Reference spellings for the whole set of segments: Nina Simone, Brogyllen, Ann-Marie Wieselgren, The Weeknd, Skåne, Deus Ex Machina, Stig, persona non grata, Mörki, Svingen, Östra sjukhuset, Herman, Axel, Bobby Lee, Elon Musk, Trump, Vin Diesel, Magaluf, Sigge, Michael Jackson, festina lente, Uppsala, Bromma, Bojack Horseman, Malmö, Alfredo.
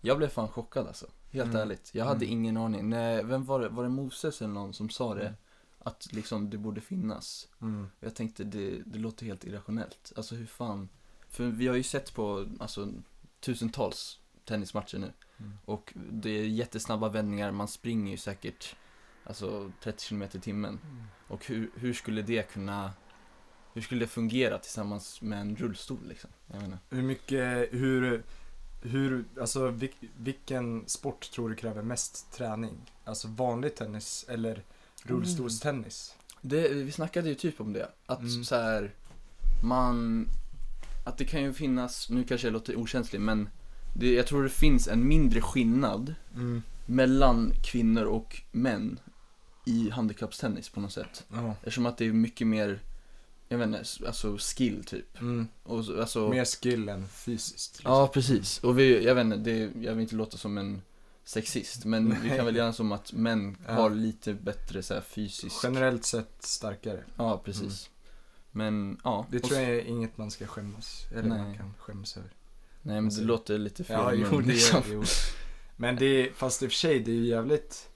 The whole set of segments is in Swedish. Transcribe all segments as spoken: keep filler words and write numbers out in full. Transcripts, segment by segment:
Jag blev fan chockad alltså. Helt mm. ärligt. Jag hade mm. ingen aning. Nej, vem var det? Var det Moses eller någon som sa det? Mm. Att liksom det borde finnas. Mm. Jag tänkte det, det låter helt irrationellt. Alltså hur fan. För vi har ju sett på alltså, tusentals tennismatcher nu. Mm. Och det är jättesnabba vändningar. Man springer ju säkert alltså trettio kilometer i timmen. Mm. Och hur, hur skulle det kunna... Hur skulle det fungera tillsammans med en rullstol liksom? Jag menar. Hur mycket... Hur... Hur, alltså vil, vilken sport tror du kräver mest träning? Alltså vanlig tennis eller rullstolstennis? Mm. Det, vi snackade ju typ om det. Att mm. så här, man... Att det kan ju finnas... Nu kanske jag låter okänslig, men det, jag tror det finns en mindre skillnad mm. mellan kvinnor och män i handikappstennis på något sätt. Oh. Eftersom att det är mycket mer... Jag vet inte, alltså skill typ. Mm. Och, alltså... Mer skill än fysiskt. Liksom. Ja, precis. Och vi, jag vet inte, det, jag vill inte låta som en sexist. Men Nej. vi kan väl göra som att män ja. har lite bättre så här, fysiskt. Generellt sett starkare. Ja, precis. Mm. Men, ja. Det tror jag är inget man ska skämmas. Eller Nej. man kan skämmas över. Nej, men alltså, det låter lite fel. Ja, jo, det är, jo. Men det är, fast i och för sig, det är ju jävligt...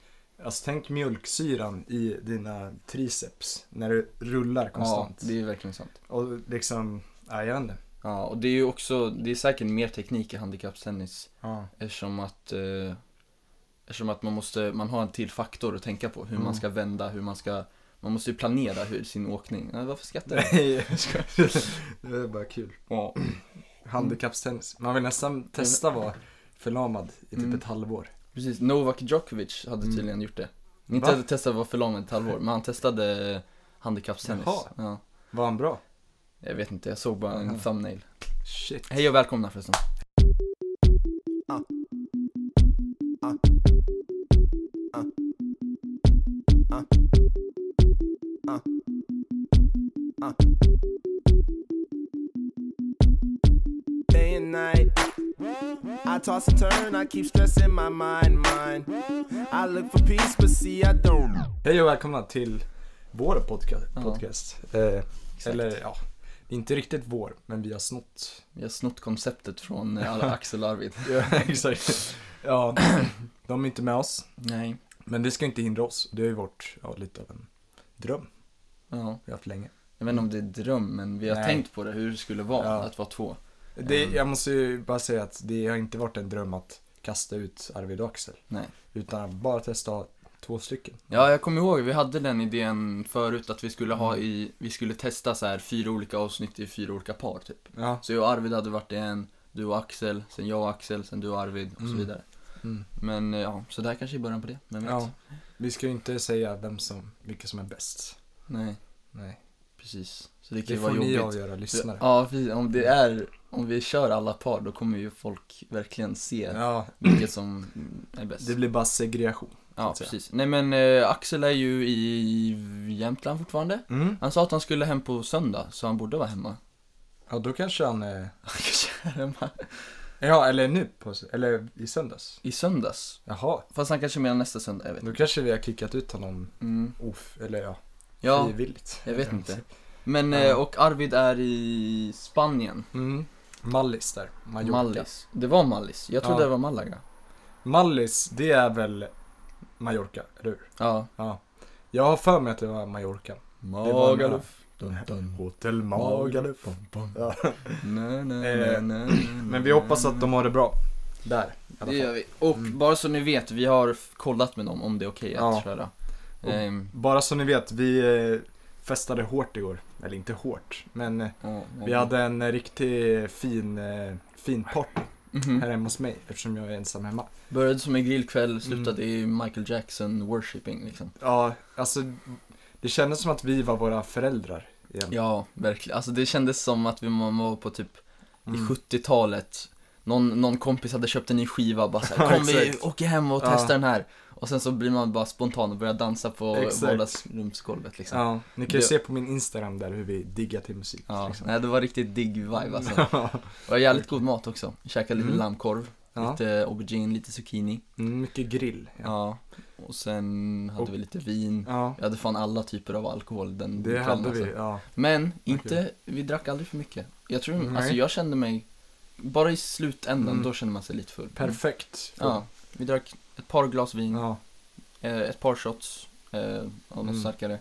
Alltså tänk mjölksyran i dina triceps när du rullar konstant. Ja, det är verkligen sant. Och liksom, ja, jag vet inte. Ja, och det är ju också, det är säkert mer teknik i handikappstennis. Ja. Eftersom att, eh, eftersom att man måste, man har en till faktor att tänka på. Hur mm. man ska vända, hur man ska, man måste ju planera hur sin åkning. Nej, varför skrattar jag? Nej, jag ska, det är bara kul. Ja. Handikappstennis. Man vill nästan testa vara förlamad i typ mm. ett halvår. Precis, Novak Djokovic hade tydligen mm. gjort det. Inte Va? testade vad för långt ett halvår, men han testade handikappstennis. Ja. Var han bra? Jag vet inte, jag såg bara en mm. thumbnail. Shit. Hej och välkomna förresten. Ah. Ah. Ah. Ah. Ah. Ah. Day and night. I toss and turn, I keep stressing my mind, mind. I look for peace, but see I don't. Hej och välkomna till vår podcast, ja. podcast. Eh, Eller ja, inte riktigt vår, men vi har snott Vi har snott konceptet från eh, Axel och Arvid. Ja, exakt. Ja, de är inte med oss. Nej. Men det ska inte hindra oss, det har ju varit ja, lite av en dröm. Ja. Vi har haft länge. Jag vet inte om det är dröm, men vi har Nej. tänkt på det, hur det skulle vara ja. att vara två. Det, jag måste ju bara säga att det har inte varit en dröm att kasta ut Arvid och Axel. Nej. Utan bara testa två stycken. Ja, jag kommer ihåg, vi hade den idén förut att vi skulle ha i vi skulle testa så här fyra olika avsnitt i fyra olika par typ. Ja. Så jag och Arvid hade varit en, du och Axel, sen jag och Axel, sen du och Arvid och mm. så vidare. Mm. Men ja, så där kanske i början på det, men ja. Vi ska ju inte säga vem som vilka som är bäst. Nej. Nej. Precis. Så det kan det vara jobbigt. Det får ni avgöra, lyssnare. Ja, om det är om vi kör alla par, då kommer ju folk verkligen se ja. vilket som är bäst. Det blir bara segregation. Ja, precis. Nej, men eh, Axel är ju i Jämtland fortfarande. Mm. Han sa att han skulle hem på söndag, så han borde vara hemma. Ja, då kanske han eh... kanske är hemma. Ja, eller nu på eller i söndags. I söndags. Jaha. Fast han kanske menar nästa söndag, jag vet. Då inte. Kanske vi har kickat ut honom. Mm. Off, eller ja. Ja, frivilligt. Jag vet inte. Men ja. Och Arvid är i Spanien. Mm. Mallis där, Mallorca. Mallis. Det var Mallis. Jag trodde ja. det var Malaga. Mallis, det är väl Mallorca, eller hur? Ja. ja. Jag har för mig att det var Mallorca. Magaluf. Hotell Magaluf. Ja. Nej, nej, nej, nej. Men vi hoppas att de har det bra. Där. Det gör vi. Och mm. bara så ni vet, vi har kollat med dem om det är okej okay att ja. köra. Um. Bara så ni vet, vi festade hårt igår. Eller inte hårt, men oh, oh. vi hade en riktigt fin, fin party mm-hmm. här hemma hos mig, eftersom jag är ensam hemma. Började som en grillkväll, slutade mm. i Michael Jackson worshipping liksom. Ja, alltså det kändes som att vi var våra föräldrar igen. Ja, verkligen, alltså det kändes som att vi var på typ mm. i sjuttiotalet. Någon, någon kompis hade köpt en ny skiva, bara så här, kom vi åker hem och testar ja. den här. Och sen så blir man bara spontan och börjar dansa på vardagsrumsgolvet liksom. Ja, ni kan ju det... se på min Instagram där hur vi diggar till musik. Ja, liksom. Nej, det var riktigt dig vibe alltså. Och jävligt god mat också. Käkade lite mm. lammkorv, ja. lite aubergine, lite zucchini. Mm, mycket grill. Ja, ja. Och sen hade och... vi lite vin. Ja. Vi hade fan alla typer av alkohol den Det hade alltså. vi, ja. Men inte, okay. vi drack aldrig för mycket. Jag tror, mm. alltså jag kände mig bara i slutändan, mm. då känner man sig lite full. Perfekt. Mm. Ja, vi drack ett par glas vin, ja. eh, ett par shots eh, av något mm. starkare.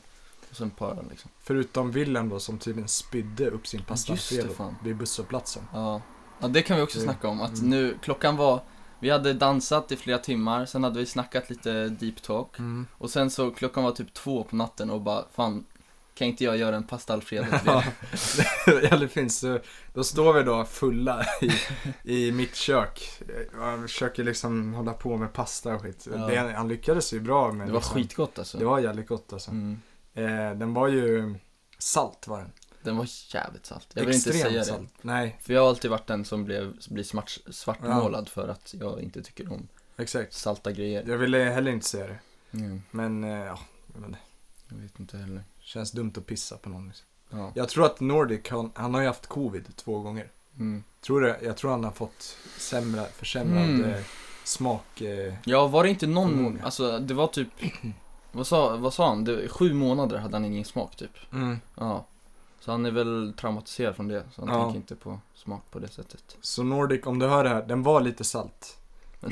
Och sen par, liksom. Förutom William då, som tydligen spydde upp sin pastafel vid busshållplatsen. Ja. Ja, det kan vi också det... snacka om. Att mm. nu, klockan var... Vi hade dansat i flera timmar, sen hade vi snackat lite deep talk. Mm. Och sen så klockan var typ två på natten och bara, fan, kan inte jag göra en pasta Alfredo? Ja, det finns. Då står vi då fulla i, i mitt kök. Jag försöker liksom hålla på med pasta och skit. Ja. Det, han lyckades ju bra. Med det var liksom, skitgott alltså. Det var jävligt gott alltså. Mm. Eh, den var ju salt var den. Den var jävligt salt. Jag vill Extremt inte säga salt. Det. Nej. För jag har alltid varit den som blev, blir smart, svartmålad ja. För att jag inte tycker om Exakt. Salta grejer. Jag ville heller inte säga det. Mm. Men eh, ja. Men... Jag vet inte heller. Känns dumt att pissa på någon. Ja. Jag tror att Nordic, han, han har ju haft covid två gånger. Mm. Tror det, jag tror han har fått sämre, försämrad mm. eh, smak. Eh, ja, var det inte någon... Alltså, det var typ... Vad sa, vad sa han? Det, sju månader hade han ingen smak typ. Mm. Ja. Så han är väl traumatiserad från det. Så han ja. Tänker inte på smak på det sättet. Så Nordic, om du hör det här, den var lite salt. Men,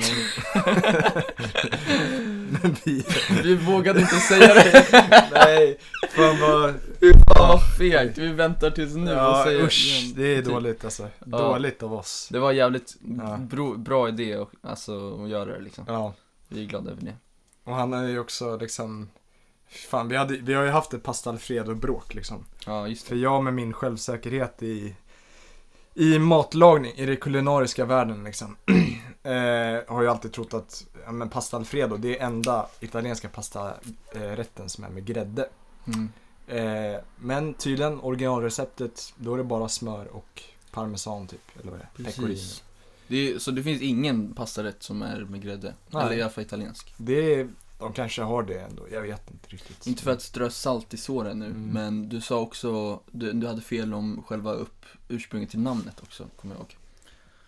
men vi... vi vågade inte säga det. Nej. Fan vad... Fan vad fegt. Vi väntar tills nu ja, och säger... Usch, det är dåligt alltså. Ja. Dåligt av oss. Det var jävligt ja. bro, bra idé och, alltså, att göra det liksom. Ja. Vi är glada över det. Och han är ju också liksom... Fan, vi, hade, vi har ju haft ett pasta Alfredo bråk liksom. Ja, just det. För jag med min självsäkerhet i, i matlagning, i den kulinariska världen liksom, eh, har ju alltid trott att ja, men pasta Alfredo, det är enda italienska pastarätten eh, som är med grädde. Mm. Eh, men tydligen, originalreceptet, då är det bara smör och parmesan typ. Eller vad det är. Pecorino. Det är, så det finns ingen pastarätt som är med grädde? Nej. Eller i alla fall italiensk? Det är... De kanske har det ändå, jag vet inte riktigt. Inte för att strö salt i såren nu, mm. men du sa också, du, du hade fel om själva upp, ursprunget till namnet också, kommer jag ihåg.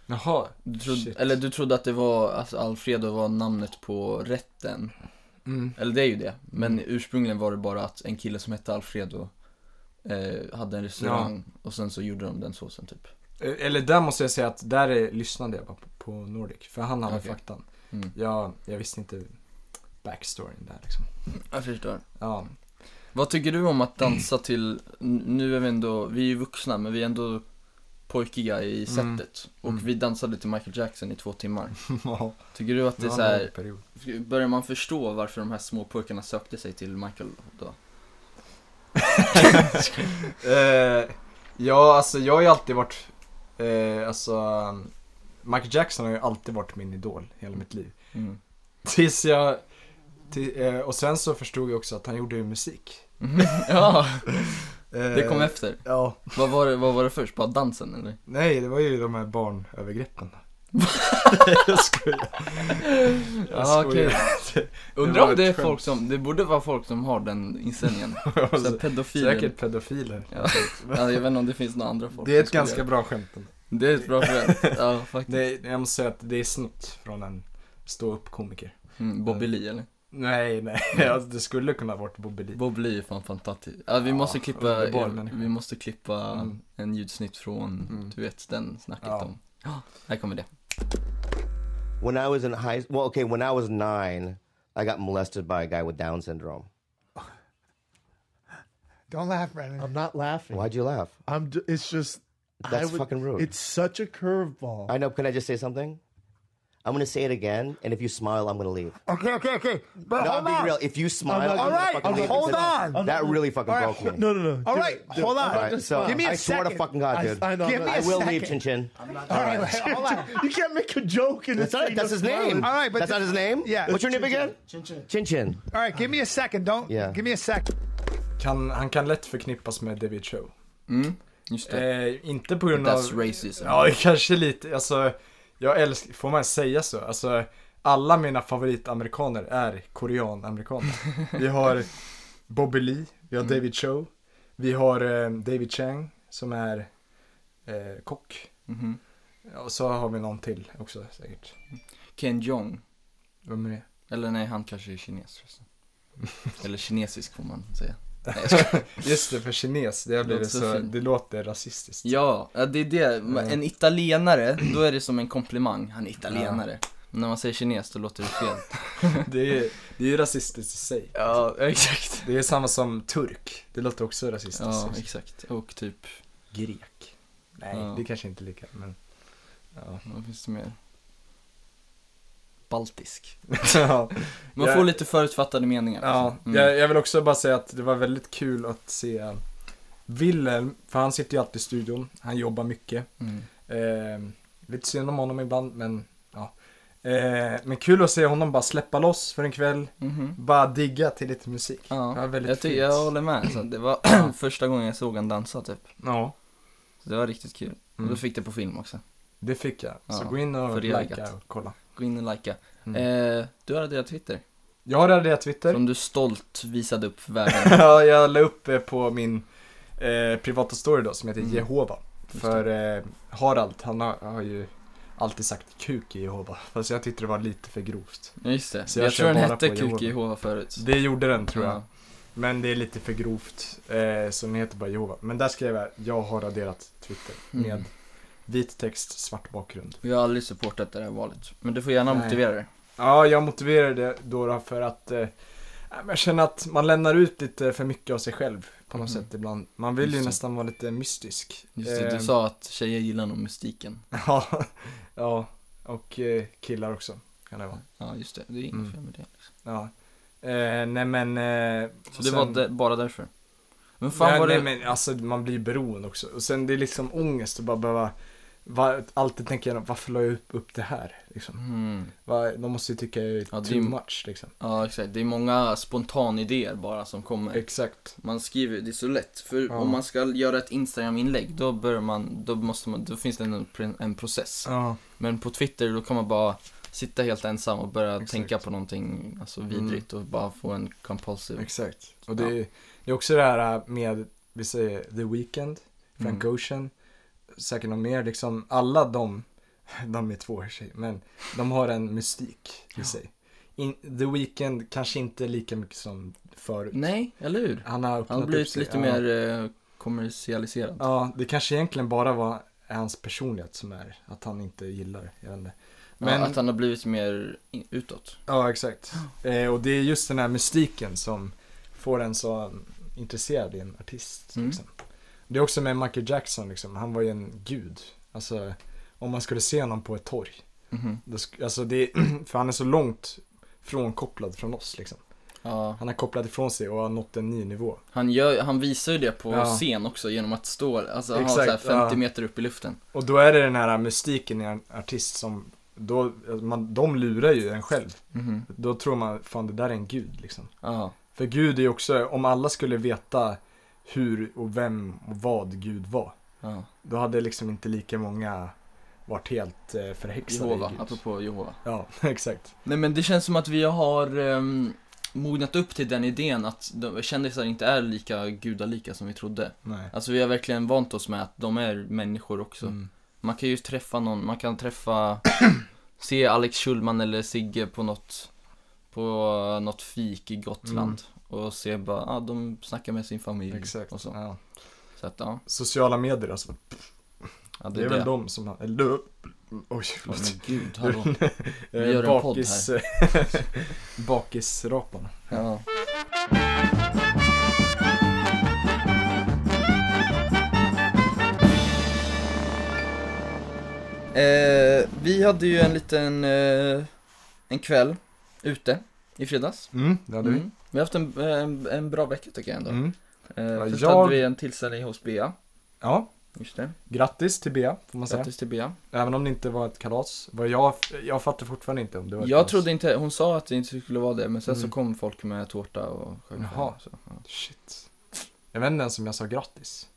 Jaha, du trodde, eller du trodde att det var, alltså Alfredo var namnet på rätten. Mm. Eller det är ju det, men ursprungligen var det bara att en kille som hette Alfredo eh, hade en restaurang ja. Och sen så gjorde de den såsen typ. Eller där måste jag säga att där är, lyssnade jag bara på, på Nordic, för han hade okay. faktan. Mm. Jag, jag visste inte... backstoryn där liksom. Jag förstår. Ja. Vad tycker du om att dansa till, nu är vi ändå, vi är ju vuxna men vi är ändå pojkiga i mm. sättet. Och mm. vi dansade till Michael Jackson i två timmar. Ja. Tycker du att det är så här, börjar man förstå varför de här små pojkarna sökte sig till Michael då? eh, ja, alltså jag har ju alltid varit, eh, alltså Michael Jackson har ju alltid varit min idol hela mitt liv. Mm. Tills jag och sen så förstod jag också att han gjorde ju musik. Mm, ja. Det kom efter. Ja. Vad var det, vad var det först? Bara dansen eller? Nej, det var ju de här barnövergreppen. Jag skojar. Jag ja, skojar. Okay. Undrar om det är skämt. Folk som, det borde vara folk som har den inställningen. Så pedofiler. Säkert pedofiler. Ja. Ja, jag vet inte om det finns några andra folk. Det är ett ganska göra. Bra skämt. Det är ett bra skämt. Ja, faktiskt. Det, jag måste säga att det är snott från en stå upp komiker. Mm, Bobby Lee eller? Nej, nej. Alltså, det skulle kunna vara Bobby Lee. Bobby Lee är fan fantastisk. Alltså, vi, ja, måste klippa, vi måste klippa mm. en ljudsnitt från, mm. du vet, den snacket ja. Om. Oh, här kommer det. When I was in high, well, okay, when I was nine, I got molested by a guy with Down syndrome. Don't laugh, Brennan. I'm not laughing. Why'd you laugh? I'm. D- it's just. That's would, fucking rude. It's such a curveball. I know. Can I just say something? I'm gonna say it again, and if you smile, I'm gonna leave. Okay, okay, okay. But no, hold I'm being real. If you smile, I'm, like, I'm gonna right, fucking leave. All right, hold on. That really fucking right, broke me. No, no, no. All right, dude, hold on. All right, so give me a I second. I swear to fucking God, dude. I, I, know, give me I will second. Leave, Chin Chin. I'm not all right, right. Hold on. You can't make a joke in this. That's, that's, that's his name. All right, but that's not his name. Yeah. What's your name again? Chin Chin. Chin Chin. All right, give me a second. Don't. Yeah. Give me a second. Kan han kan lätt förknippas med David Cho. Mm. Just det. Eh, inte på grund av. That's racism. Ja, kanske lite. Alltså. Jag älskar, får man säga så? Alltså, alla mina favoritamerikaner är koreanamerikaner. Vi har Bobby Lee, vi har mm. David Cho, vi har eh, David Chang som är eh, kock. Mm-hmm. Och så har vi någon till också säkert. Ken Jeong. Vem är det? Eller nej, han kanske är kines. Eller kinesisk får man säga. Just det, för kines det, det, så så, det låter rasistiskt. Ja, det är det. En italienare, då är det som en komplimang. Han är italienare, ja. När man säger kines då låter det fel. Det är, det är ju rasistiskt i sig. Ja, exakt. Det är samma som turk. Det låter också rasistiskt. Ja, exakt. Och typ grek. Nej, ja. Det är kanske inte lika, men ja, vad finns det mer? Baltisk. Ja, man får jag, lite förutfattade meningar. Ja, mm. jag, jag vill också bara säga att det var väldigt kul att se William, för han sitter ju alltid i studion. Han jobbar mycket. Mm. Eh, lite synd om honom ibland, men ja. Eh, men kul att se honom bara släppa loss för en kväll. Mm-hmm. Bara digga till lite musik. Ja. Det var väldigt jag, ty- jag håller med. Så det var första gången jag såg han dansa typ. Ja. Så det var riktigt kul. Mm. Och då fick det på film också. Det fick jag. Så ja, gå in och likea och kolla. Gå in och likea. Mm. Eh, du har raderat Twitter. Jag har raderat Twitter. Som du stolt visade upp för världen. Ja, jag la upp eh, på min eh, privata story då som heter mm. Jehova. För eh, Harald, han har, har ju alltid sagt kuk i Jehova. Fast jag tyckte det var lite för grovt. Just det. Så jag jag tror den hette kuk Jehova. i Jehova förut. Det gjorde den, tror jag. Ja. Men det är lite för grovt. Eh, så den heter bara Jehova. Men där skrev jag, jag har raderat Twitter mm. med vit text, svart bakgrund. Jag har aldrig supportat det här valet. Men du får gärna Nej. motivera det. Ja, jag motiverar det då för att eh, jag känner att man lämnar ut lite för mycket av sig själv på något mm. sätt ibland. Man vill Just ju det. nästan vara lite mystisk. Just det, eh, du sa att tjejer gillar nog mystiken. Ja, ja, och eh, killar också kan det vara. Ja, just det. Det är inget mm. fel med det. Ja. Eh, nej men... Eh, Så det sen... var de- bara därför? Men fan ja, var nej, det... men alltså man blir beroende också. Och sen det är liksom ångest att bara behöva... Var, alltid tänker jag, varför la jag upp, upp det här? Liksom. Mm. Var, de måste ju tycka jag är ja, too är, much. Liksom. Ja, exakt. Det är många spontan idéer bara som kommer. Exakt. Man skriver, det är så lätt. För ja. om man ska göra ett Instagram-inlägg, då, bör man, då, måste man, då finns det en, en process. Ja. Men på Twitter, då kan man bara sitta helt ensam och börja exakt. tänka på någonting alltså, vidrigt mm. och bara få en compulsive. Exakt. Och det, ja. är, det är också det här med, vi säger, The Weeknd, Frank Ocean. Mm. Säkert någon mer, liksom alla de de är två i sig, men de har en mystik i ja. sig. In, The Weeknd kanske inte lika mycket som förut. Nej, eller hur? Han har, han har blivit lite ja. mer eh, kommersialiserad. Ja, det kanske egentligen bara var hans personlighet som är att han inte gillar. Jag vet inte. Men ja, att han har blivit mer in, utåt. Ja, exakt. eh, och det är just den här mystiken som får en så intresserad i en artist. Mm. Liksom. Det är också med Michael Jackson, liksom. Han var ju en gud. Alltså, om man skulle se honom på ett torg. Mm-hmm. Då sk- alltså det är, för han är så långt frånkopplad från oss, liksom. Ja. Han har kopplat ifrån sig och har nått en ny nivå. Han, gör, han visar ju det på ja. scen också genom att stå alltså, exakt, ha så här femtio ja. meter upp i luften. Och då är det den här mystiken i en artist som... Då, man, de lurar ju en själv. Mm-hmm. Då tror man, fan det där är en gud, liksom. Ja. För gud är ju också... Om alla skulle veta... hur och vem och vad Gud var. Ja. Då hade liksom inte lika många varit helt eh, förhäxade Jehova, i Gud. Apropå Jehova. Ja, exakt. Nej, men det känns som att vi har eh, mognat upp till den idén att de, kändisar inte är lika gudalika som vi trodde. Nej. Alltså vi har verkligen vant oss med att de är människor också. Mm. Man kan ju träffa någon, man kan träffa se Alex Schulman eller Sigge på något på något fik i Gotland. Mm. Och se bara, ah, de snackar med sin familj. Exakt, och så. Ja. Så att, ja. Sociala medier alltså. Ja, det, det är det. Väl de som har... Eller, oj, förlåt. Oh, men gud, hallå. Vi gör en Bakis, podd här. Bakisraparna. Ja. Eh, vi hade ju en liten eh, en kväll ute i fredags. Mm, det hade mm. vi. Vi har haft en, en, en bra vecka tycker jag ändå. Mm. Eh, först jag... hade vi en tillställning hos Bea. Ja. Just det. Grattis till Bea, får man Grattis säga. till Bea. Även om det inte var ett kalas. Jag, jag fattar fortfarande inte om det var ett Jag kalas. trodde inte, hon sa att det inte skulle vara det. Men sen mm. så kom folk med tårta och sjökar. Jaha, så, ja. shit. Jag vet inte ens om jag sa grattis.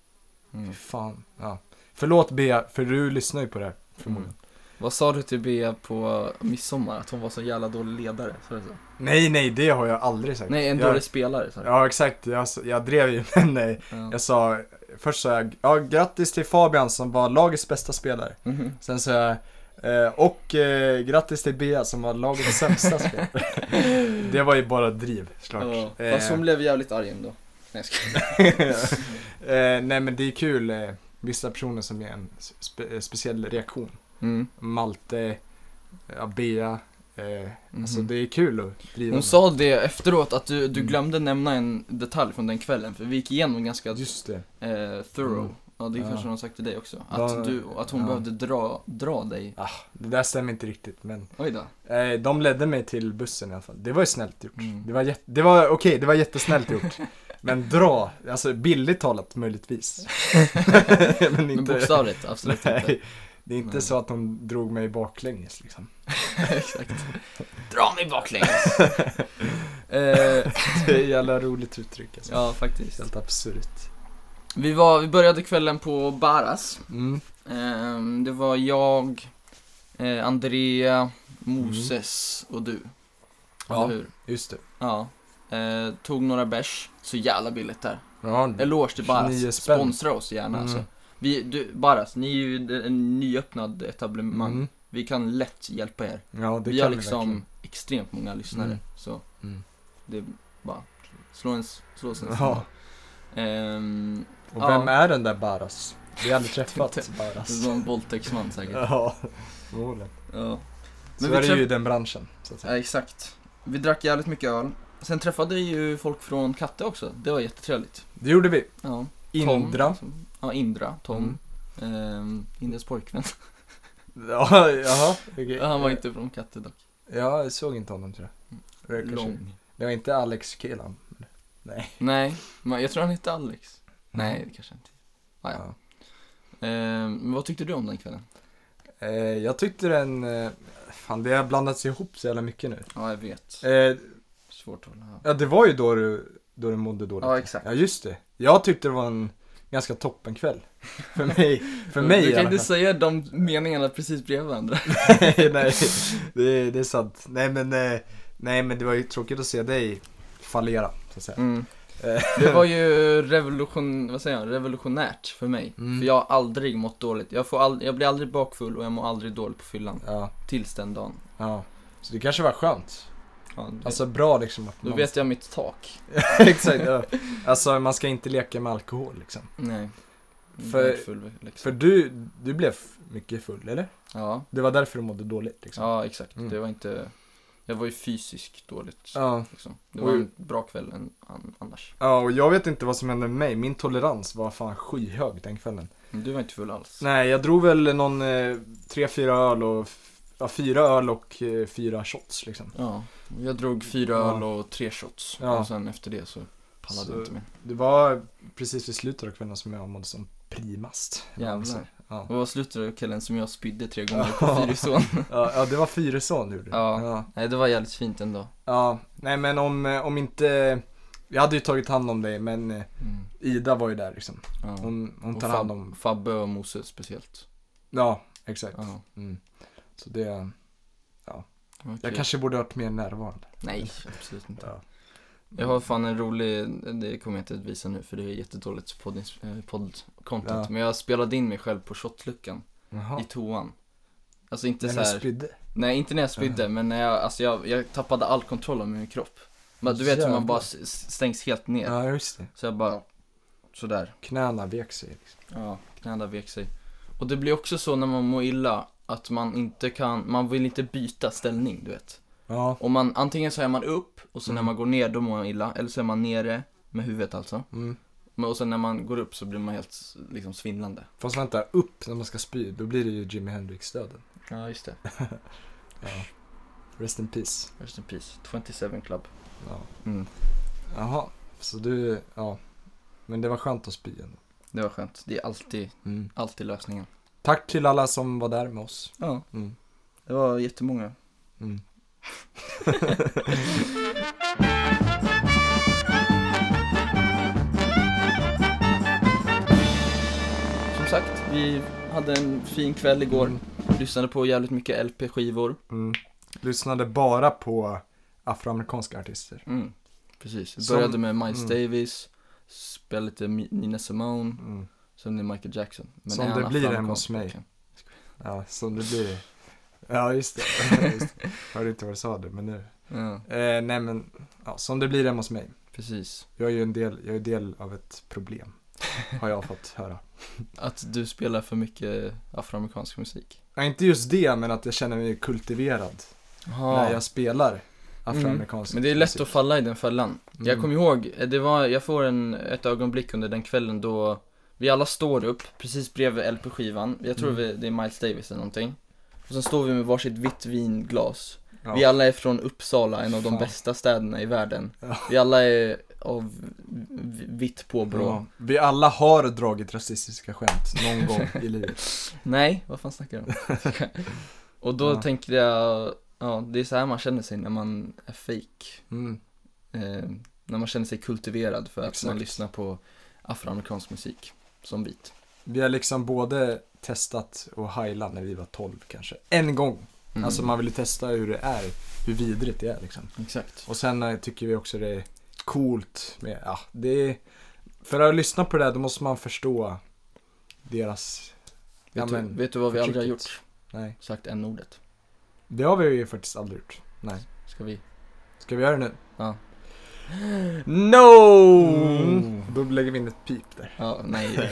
Mm. Fy fan. Ja. Förlåt Bea, för du lyssnar ju på det här förmodligen. Mm. Vad sa du till Bea på midsommar? Att hon var så jävla dålig ledare? Så det så. Nej, nej, det har jag aldrig sagt. Nej, en dålig jag, spelare. Så. Ja, exakt. Jag, jag drev ju med nej. Ja. Jag sa, först sa jag, ja, grattis till Fabian som var lagets bästa spelare. Mm-hmm. Sen sa jag, eh, och eh, grattis till Bea som var lagets sämsta spelare. Det var ju bara driv, klart. Ja, fast hon blev jävligt arg ändå. Nej, eh, nej men det är kul. Eh, vissa personer som ger en spe- speciell reaktion. Mm. Malte, eh, Bea. Eh, mm-hmm. Alltså det är kul att driva. Hon med. Sa det efteråt att du, du mm. glömde nämna en detalj från den kvällen. För vi gick igenom ganska Just det. Eh, thorough. Mm. Ja, det är ja. Kanske hon sagt till dig också. Att, ja, du, att hon ja. behövde dra, dra dig. Ah, det där stämmer inte riktigt. Men, Oj då. Eh, de ledde mig till bussen i alla fall. Det var ju snällt gjort. Mm. Det var, jät- det var okej, okay, det var jättesnällt gjort. Men dra, alltså billigt talat möjligtvis. Men, inte, men bokstavligt, absolut nej, inte. Det är inte men. så att de drog mig baklänges liksom. Exakt. Dra mig baklänges. eh, det är jävla roligt uttryck. Alltså. Ja, faktiskt. Helt absurt. Vi, var, vi började kvällen på Baras. Mm. um, Det var jag, eh, Andrea, Moses mm. och du. Ja, hur? Just det. Ja. Eh, tog några bärs. Så jävla billigt där. Ja, eloge till Baras. Sponsra oss gärna. Mm. Alltså. Vi, du, Baras, ni är ju en nyöppnad etablemang. Mm. Vi kan lätt hjälpa er. Ja, det vi kan har liksom verkligen. Extremt många lyssnare. Mm. Så mm. det är bara slå en slå en ja. Um, Och vem ja. är den där Baras? Vi har aldrig träffat Baras. Det är en våldtäktsman säkert. Ja, roligt. Ja. Så vi är det träff... ju den branschen så att säga. Ja, exakt. Vi drack jävligt mycket öl. Sen träffade vi ju folk från Katte också. Det var jättetrevligt. Det gjorde vi. Ja. Indra. Tom. Ja, Indra. Tom. Mm. Ehm, Indras pojkvän. Ja, jaha. Okay. Han var inte från Katte dock. Ja, jag såg inte honom tror jag. jag Lång. Kanske... Det var inte Alex Kelan. Nej. Nej, men jag tror han hette Alex. Nej, det kanske inte. Ah, ja. Ja. Eh, men vad tyckte du om den kvällen? Eh, jag tyckte den... Eh, fan, det har blandats ihop så jävla mycket nu. Ja, jag vet. Eh, Svårt att hålla. Ja, det var ju då du, då du mådde dåligt. Ja, exakt. Ja, just det. Jag tyckte det var en ganska toppen kväll. För mig. För mig du kan inte säga de meningarna precis bredvid varandra. nej, nej. Det, det är sant. Nej men, eh, nej, men det var ju tråkigt att se dig fallera. Mm. Det var ju revolution, vad säger jag, revolutionärt för mig. Mm. För jag har aldrig mått dåligt. Jag, får all, jag blir aldrig bakfull och jag mår aldrig dåligt på fyllan. Ja. Tills den dagen. Ja. Så det kanske var skönt. Ja, det... Alltså bra liksom. Att man... Då vet jag mitt tak. Exakt. Ja. Alltså man ska inte leka med alkohol liksom. Nej. För, full, liksom. För du, du blev mycket full, eller? Ja. Det var därför du mådde dåligt liksom. Ja, exakt. Mm. Det var inte... Jag var ju fysiskt dåligt. Ja. Liksom. Det var en bra kväll än annars. Ja, och jag vet inte vad som hände med mig. Min tolerans var fan skyhög den kvällen. Du var inte full alls. Nej, jag drog väl någon eh, tre, fyra öl och... Ja, fyra öl och eh, fyra shots liksom. Ja, jag drog fyra öl ja. och tre shots. Ja. Och sen efter det så pallade jag inte mer. Det var precis vid slutet av kvällen som jag mådde som primast. Jävlar. Ja. Och vad slutade kvällen som jag spydde tre gånger på Fyrisån? ja, ja, det var Fyrisån hur det. Ja. ja, nej det var jävligt fint ändå. Ja, nej men om, om inte... Jag hade ju tagit hand om dig, men mm. Ida var ju där liksom. Ja. Hon, hon tar Fab- hand om... Fabbe och Moses speciellt. Ja, exakt. Ja. Mm. Så det... Ja. Okay. Jag kanske borde ha varit mer närvarande. Nej, absolut inte. Ja. Jag har fan en rolig, det kommer jag inte att visa nu för det är jättedåligt podd-content, ja. Men jag spelade in mig själv på shotluckan i toan. Alltså inte så här. Nej, inte när jag spydde, uh-huh. men när jag, alltså jag, jag tappade all kontroll över min kropp. Men du vet hur man bara stängs helt ner. Ja, just det. Så jag bara, sådär. Knäna vek sig. Liksom. Ja, knäna vek sig. Och det blir också så när man mår illa att man inte kan, man vill inte byta ställning, du vet. Ja. Och man, antingen så är man upp och sen mm. när man går ner då mår man illa. Eller så är man nere med huvudet alltså mm. men, och sen när man går upp så blir man helt liksom svindlande. Fast vänta, upp när man ska spy, då blir det ju Jimi Hendrix-döden. Ja, just det. ja. Rest in peace. Rest in peace, tjugosju Club. Ja. Mm. Jaha, så du, ja. Men det var skönt att spy ändå. Det var skönt, det är alltid, mm. alltid lösningen. Tack till alla som var där med oss. Ja, mm. det var jättemånga. Mm. Som sagt, vi hade en fin kväll igår. Mm. Lyssnade på jävligt mycket L P-skivor. Mm. Lyssnade bara på afroamerikanska artister. Mm. Precis. Vi började Som, med Miles mm. Davis, spelade lite Nina Simone, mm. sen är Michael Jackson. Men som det blir hemma hos mig. Ja, som det blir. Ja, just det. Just det. Hörde inte vad du sa det, men nu. Ja. Eh, nej, men ja, som det blir hemma hos mig. Precis. Jag är ju en del, jag är del av ett problem, har jag fått höra. Att du spelar för mycket afroamerikansk musik? Nej, inte just det, men att jag känner mig kultiverad Aha. när jag spelar afroamerikansk mm. Men det är lätt musik. Att falla i den fällan. Mm. Jag kommer ihåg, det var, jag får en, ett ögonblick under den kvällen då vi alla står upp precis bredvid L P-skivan. Jag tror mm. vi, det är Miles Davis eller någonting. Och sen står vi med varsitt vitt vinglas. Ja. Vi alla är från Uppsala, en av de Fan. bästa städerna i världen. Ja. Vi alla är av vitt påbrå. Ja. Vi alla har dragit rasistiska skämt någon gång i livet. Nej, vad fan snackar du om? Och då ja. tänkte jag, ja, det är så här man känner sig när man är fake. Mm. Eh, när man känner sig kultiverad för att Exakt. man lyssnar på afroamerikansk musik som vit. Vi har liksom både testat och hajlat när vi var tolv kanske. En gång. Mm. Alltså man vill ju testa hur det är, hur vidrigt det är liksom. Exakt. Och sen tycker vi också det är coolt med, ja, det är, för att lyssna på det här, då måste man förstå deras vet, ja, men, du, vet du vad vi aldrig har gjort? Nej. Sagt en ordet. Det har vi ju faktiskt aldrig gjort. Nej. Ska vi? Ska vi göra det nu? Ja. No! Mm. Då lägger vi in ett pip där. Ja, nej.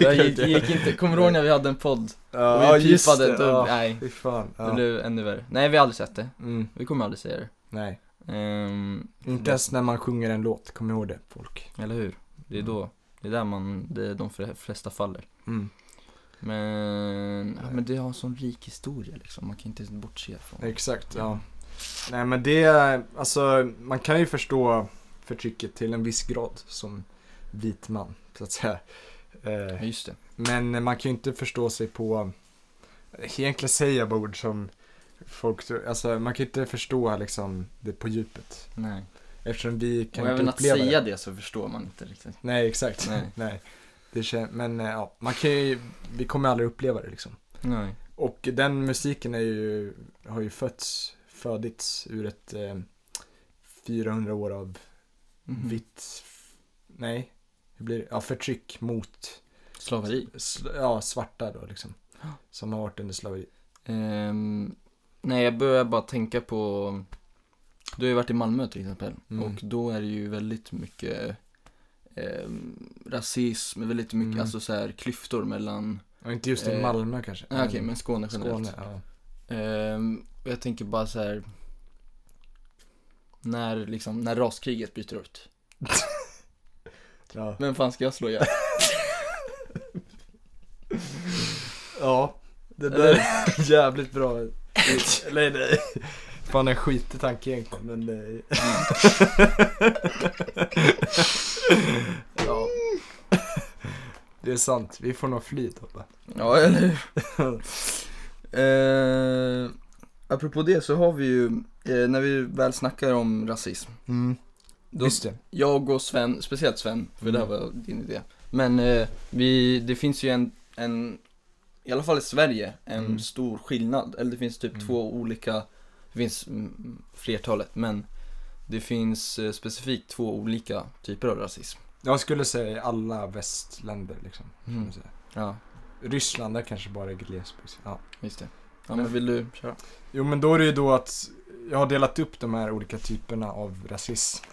Jag gick, gick inte. Kommer du ihåg när vi hade en podd? Ja, och vi pipade det. Då, ja, nej. Fy fan. Ja. Det blev ännu värre. Nej, vi har aldrig sett det. Mm. Vi kommer aldrig säga det. Nej. Um, inte ens när man sjunger en låt. Kommer ihåg det, folk. Eller hur? Det är då. Det är där man, det är de flesta faller. Mm. Men, ja, men det har en sån rik historia liksom. Man kan inte bortse från det. Exakt, ja. Nej, men det, alltså man kan ju förstå förtrycket till en viss grad som vit man, så att säga. Eh, Just det. Men man kan ju inte förstå sig på egentligen säga ord som folk, alltså man kan ju inte förstå liksom det på djupet. Nej. Eftersom vi kan och inte även uppleva att säga det. det så förstår man inte riktigt. Nej, exakt. Nej. Nej. Det känns, men ja, man kan ju, vi kommer aldrig uppleva det liksom. Nej. Och den musiken är ju har ju fötts födits ur ett eh, fyrahundra år av mm. vitt, nej, hur blir det? Ja, förtryck mot slaveri. Sl- ja, svarta då liksom, som har varit under slaveri. Um, nej, jag börjar bara tänka på, du har ju varit i Malmö till exempel, mm. och då är det ju väldigt mycket eh, rasism, väldigt mycket mm. alltså så här, klyftor mellan... Ja, inte just i eh, Malmö kanske. Nej, okej, okay, men Skåne generellt. Skåne, ja. Um, Jag tänker bara så här, när liksom när raskriget bryter ut. Ja. Men fan ska jag slå igen? Ja, det där är jävligt bra. Eller nej. Fan en skitig tanke egentligen, men nej. Ja. Det är sant. Vi får nog fly, hoppa. Ja, eller eh apropå det så har vi ju, eh, när vi väl snackar om rasism. Mm. Då, Visst det. Jag och Sven, speciellt Sven, för mm. det här var din idé. Men eh, vi, det finns ju en, en, i alla fall i Sverige, en mm. stor skillnad. Eller det finns typ mm. två olika, det finns mm, flertalet, men det finns eh, specifikt två olika typer av rasism. Jag skulle säga i alla västländer liksom. Mm. Ja. Ryssland är kanske bara glesbygd. Ja, just det. Ja, men vill du köra? Jo, men då är det ju då att jag har delat upp de här olika typerna av rasism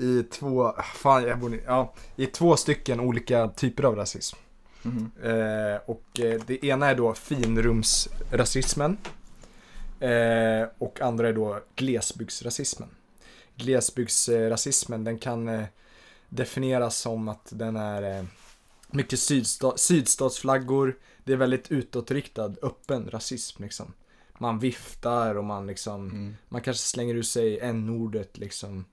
i två fan jag borde, ja, i två stycken olika typer av rasism. Mm-hmm. Eh, och eh, det ena är då finrumsrasismen eh, och andra är då glesbygdsrasismen. Glesbygdsrasismen, den kan eh, definieras som att den är eh, mycket sydsta- sydstatsflaggor. Det är väldigt utåtriktad, öppen rasism liksom. Man viftar och man liksom mm. man kanske slänger ur sig n-ordet liksom,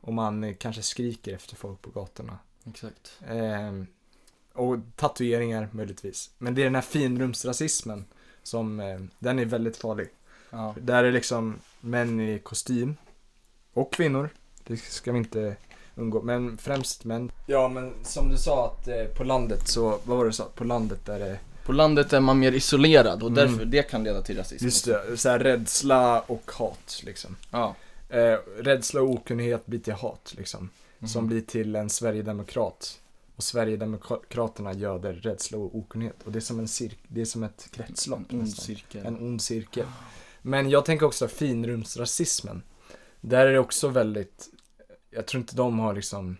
och man kanske skriker efter folk på gatorna. Exakt. Eh, och tatueringar möjligtvis. Men det är den här finrumsrasismen som eh, den är väldigt farlig. Ja. Där är liksom män i kostym och kvinnor. Det ska vi inte undgå, men främst män. Ja, men som du sa att eh, på landet så vad var det du sa? På landet där det På landet är man mer isolerad och därför mm. det kan leda till rasism. Just det, så här rädsla och hat liksom. Ja. Eh, rädsla och okunnighet blir till hat liksom. Mm. Som blir till en sverigedemokrat. Och Sverigedemokraterna göder rädsla och okunnighet. Och det är som, en cir- det är som ett kretslopp. En ond cirkel. En ond cirkel. Men jag tänker också finrumsrasismen. Där är det också väldigt... jag tror inte de har liksom,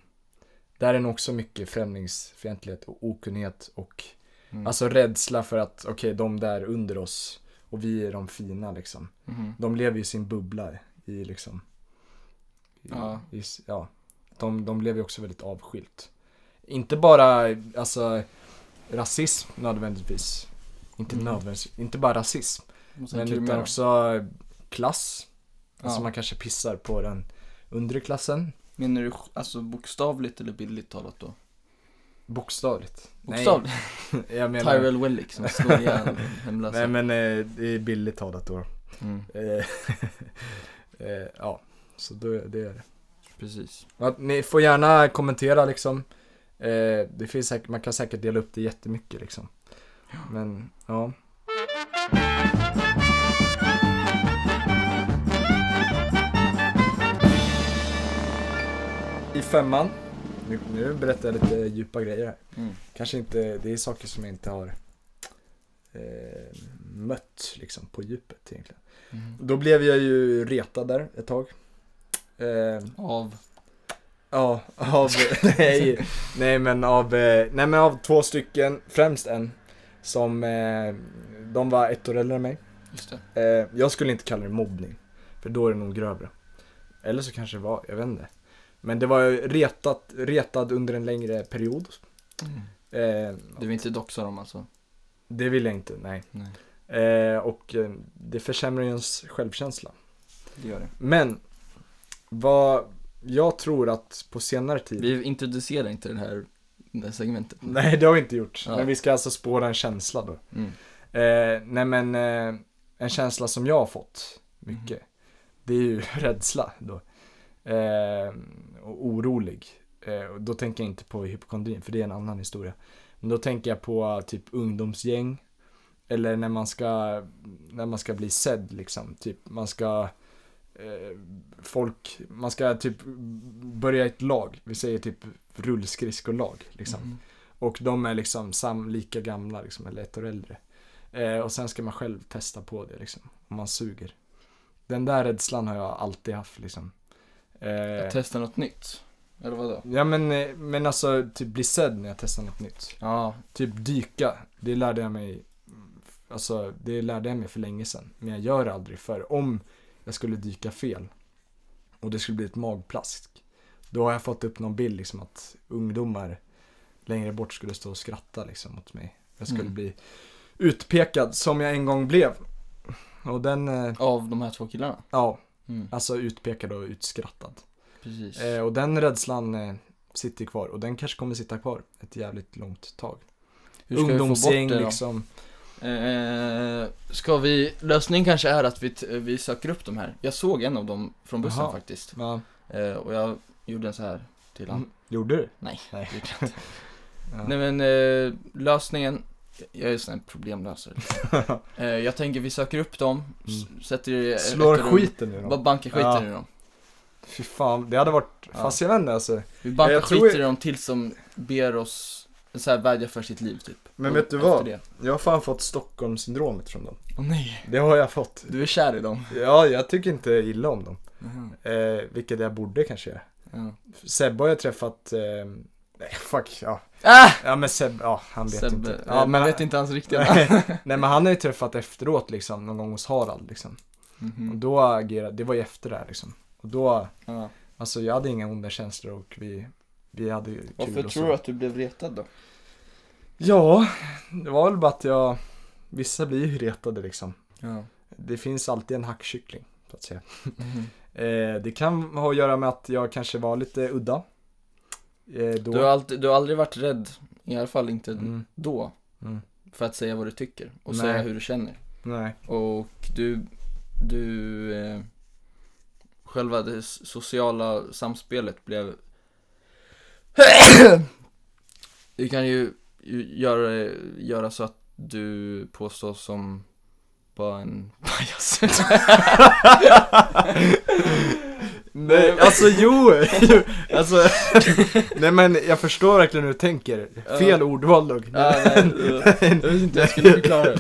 där är nog också mycket främlingsfientlighet och okunnighet och mm. alltså rädsla för att okej, okay, de där under oss och vi är de fina liksom. Mm. De lever i sin bubbla i liksom i, ja. I, ja. De, de lever ju också väldigt avskilt. Inte bara alltså rasism nödvändigtvis. Inte mm. nödvändigtvis, inte bara rasism. Men utan också klass. Alltså ja. Man kanske pissar på den undre klassen. Menar du alltså bokstavligt eller bildligt talat då? Bokstavligt. Bokstavligt? Nej. Jag menar... Tyrell Wellick som slår igen hemlösa. Nej, men eh, det är bildligt talat då. Mm. eh, ja, så då, det är det. Precis. Att ni får gärna kommentera liksom. Eh, det finns säkert, man kan säkert dela upp det jättemycket liksom. Ja. Men, ja. I femman, nu, nu berättar jag lite djupa grejer här. Mm. Kanske inte, det är saker som jag inte har eh, mött liksom på djupet egentligen. Mm. Då blev jag ju retad där ett tag. Eh, av? Ja, av, nej, nej, men av, nej men av två stycken, främst en som, eh, de var ett år äldre än mig. Just det. Eh, jag skulle inte kalla det mobbning, för då är det nog grövre. Eller så kanske det var, jag vet inte. Men det var retat, retad under en längre period. Mm. Eh, du vill inte doxa dem alltså? Det vill jag inte, nej. nej. Eh, och det försämrar ju ens självkänsla. Det gör det. Men vad jag tror att på senare tid... Vi introducerar inte det här, det här segmentet. Nej, det har vi inte gjort. Ja. Men vi ska alltså spåra en känsla då. Mm. Eh, nej men eh, en känsla som jag har fått mycket. Mm. Det är ju rädsla då. Eh, och orolig. Eh, då tänker jag inte på hypokondrin, för det är en annan historia. Men då tänker jag på typ ungdomsgäng eller när man ska när man ska bli sedd liksom, typ man ska eh, folk man ska typ börja ett lag. Vi säger typ rullskridskolag liksom. Mm. Och de är liksom sam lika gamla liksom, eller ett år äldre. Eh, och sen ska man själv testa på det liksom, om man suger. Den där rädslan har jag alltid haft liksom. Jag testar något nytt. Eller vadå? Ja men, men alltså typ bli sedd när jag testar något nytt. Ja. Typ dyka. Det lärde jag mig alltså det lärde jag mig för länge sedan. Men jag gör det aldrig, för om jag skulle dyka fel och det skulle bli ett magplask, då har jag fått upp någon bild liksom att ungdomar längre bort skulle stå och skratta liksom mot mig. Jag skulle mm. bli utpekad som jag en gång blev. Och den... Av de här två killarna? Ja. Mm. Alltså utpekad och utskrattad. Precis. Eh, och den rädslan eh, sitter kvar. Och den kanske kommer sitta kvar ett jävligt långt tag. Hur ska ungdomsgäng vi få bort det, liksom? Eh, ska vi... Lösningen kanske är att vi, t- vi söker upp de här. Jag såg en av dem från bussen. Aha. Faktiskt. Ja. Eh, och jag gjorde en så här till han. Mm. Gjorde du? Nej. Nej, inte. Ja. Nej men eh, lösningen... Jag är en problemlösare. eh, jag tänker vi söker upp dem, mm. sätter i, slår skiten ur dem. Bara bankar skiten ja. ur dem. Fy fan, det hade varit ja. fascinerande alltså. Vi bankar jag skiten ur jag... dem tills de ber oss så här vädja för sitt liv typ. Men och vet du vad? Det. Jag har fan fått Stockholmssyndromet från dem. Åh oh, nej. Det har jag fått. Du är kär i dem. Ja, jag tycker inte illa om dem. Mm. Eh, vilket jag borde kanske göra. Mm. Sebbe har jag träffat... Eh, nej, fuck, ja. Ah! Ja, men Seb, ja, han vet Seb, inte. Ja, men vet han, inte hans riktiga. Nej, nej, men han har ju träffat efteråt liksom, någon gång hos Harald liksom. Mm-hmm. Och då agerade, det var ju efter det här liksom. Och då, ja. alltså jag hade inga onda känslor och vi, vi hade kul. Varför tror du att du blev retad då? Ja, det var väl bara att jag, vissa blir ju retade liksom. Ja. Det finns alltid en hackkyckling, så att säga. Mm-hmm. eh, det kan ha att göra med att jag kanske var lite udda. Då. Du, har alltid, du har aldrig varit rädd, i alla fall inte mm. då, mm. för att säga vad du tycker och Nej. säga hur du känner. Nej. Och du, du eh, själva det sociala samspelet blev... Du kan ju göra, göra så att du påstås som bara en pajas. Nej, alltså jo, jo alltså, nej men jag förstår verkligen hur du tänker. Fel uh, ordval dock. uh, nej, uh, Jag vet inte, jag skulle förklara det.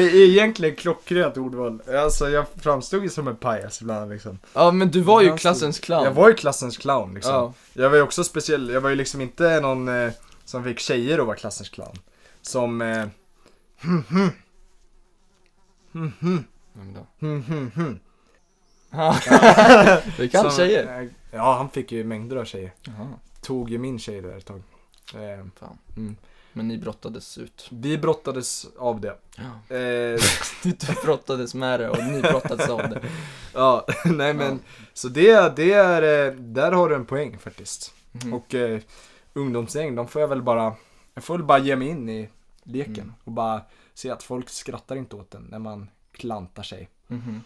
Egentligen klockrent ordval. Alltså jag framstod ju som en pajas ibland liksom. Ja, men du var ju jag klassens clown. Jag var ju klassens clown liksom. Ja. Jag var ju också speciell. Jag var ju liksom inte någon eh, som fick tjejer och var klassens clown. Som eh, mhm. Mhm. Mhm. Ja. Det kan som, tjejer. Ja, han fick ju mängder av tjejer. Aha. Tog ju min tjej där ett tag. Eh, Fan. Mm. Men ni brottades ut. Vi brottades av det. Ja. Eh, du brottades med det och ni brottades av det. Ja, nej men. Ja. Så det, det är, där har du en poäng faktiskt. Mm. Och eh, ungdomsgäng, de får jag väl bara, jag får väl bara ge mig in i leken. Mm. Och bara se att folk skrattar inte åt en när man klantar sig. Mm.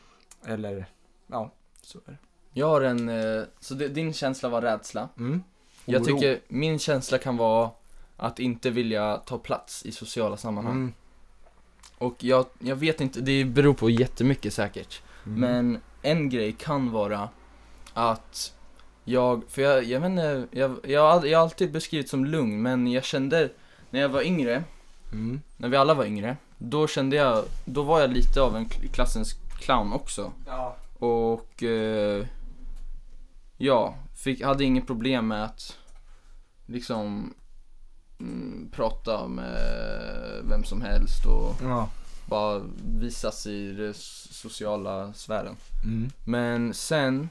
Eller, ja, så är det. Jag har en, eh, så det, din känsla var rädsla. Mm. Jag tycker min känsla kan vara att inte vilja ta plats i sociala sammanhang. Mm. Och jag, jag vet inte, det beror på jättemycket säkert. Mm. Men en grej kan vara att jag, för jag, jag vet inte, jag, jag, jag har alltid beskrivit som lugn. Men jag kände, när jag var yngre, mm. när vi alla var yngre, då kände jag, då var jag lite av en klassens clown också. Ja. Och eh, ja, fick, hade inget problem med att liksom prata med vem som helst och ja. Bara visas i det sociala sfären. Mm. Men sen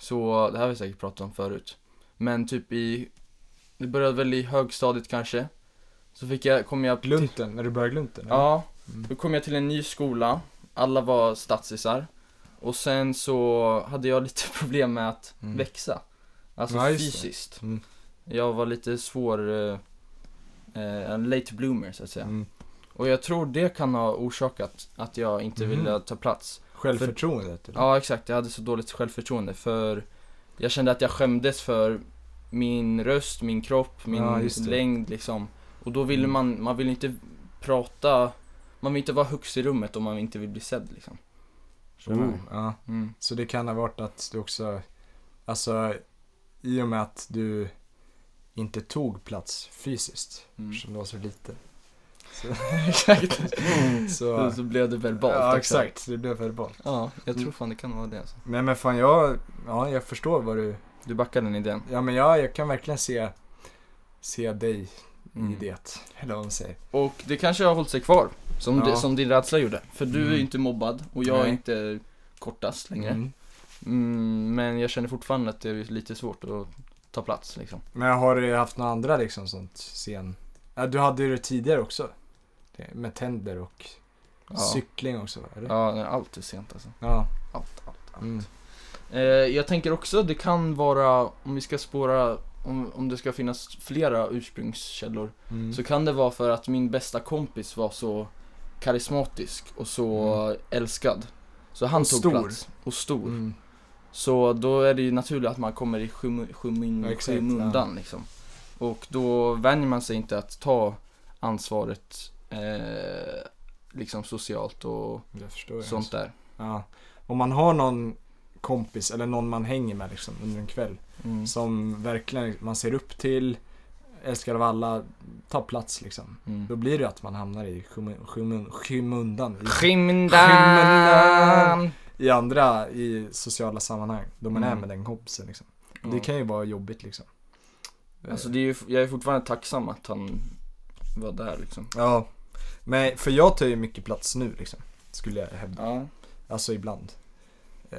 så, det här har vi säkert pratat om förut, men typ i, det började väl i högstadiet kanske, så fick jag, kom jag till, glunten, när du började glunten? Eller? Ja, mm. Då kom jag till en ny skola, alla var stadsisar och sen så hade jag lite problem med att mm. växa, alltså nice. Fysiskt. Mm. Jag var lite svår, eh, en late bloomer så att säga. Mm. Och jag tror det kan ha orsakat att jag inte mm. ville ta plats. Självförtroendet? För, ja, exakt. Jag hade så dåligt självförtroende. För jag kände att jag skämdes för min röst, min kropp, min ja, längd liksom. Och då ville mm. man, man vill inte prata, man vill inte vara högst i rummet om man inte vill bli sedd liksom. Så, oh, ja. Mm. Så det kan ha varit att du också, alltså i och med att du inte tog plats fysiskt mm. som det var så lite. Så exakt. Mm. Så, så blev det verbalt. Ja, också. Exakt. Det blev verbalt. Ja, jag tror mm. fan det kan vara det alltså. Men men fan jag ja, jag förstår vad du du backar den idén. Ja, men jag jag kan verkligen se se dig mm. i det. Eller vad man säger. Och det kanske har hållit sig kvar som ja. det, som din rädsla gjorde, för du mm. är inte mobbad och jag Nej. är inte kortast längre. Mm. Mm, men jag känner fortfarande att det är lite svårt att ta plats liksom. Men har du haft några andra liksom sånt scen? Ja, du hade ju det tidigare också. Med tänder och ja. cykling också, eller? Ja, allt är sent alltså. Ja, allt allt allt. Mm. Eh, jag tänker också det kan vara, om vi ska spåra om om det ska finnas flera ursprungskällor mm. så kan det vara för att min bästa kompis var så karismatisk och så mm. älskad. Så han och tog stor. plats och stor. Mm. Så då är det ju naturligt att man kommer i skymundan skum, ja, exakt, ja. liksom. Och då vänjer man sig inte att ta ansvaret eh, liksom socialt och jag sånt jag. där. Ja. Om man har någon kompis eller någon man hänger med liksom, under en kväll mm. som verkligen man ser upp till, älskar av alla, ta plats liksom. Mm. Då blir det att man hamnar i skymundan. Skymundan! Skymundan! I andra, i sociala sammanhang då man mm. är med den kompisen liksom. mm. Det kan ju vara jobbigt liksom. Alltså det är ju, jag är fortfarande tacksam att han var där liksom. Ja, men för jag tar ju mycket plats nu liksom, skulle jag hävda. Ja. Alltså ibland eh,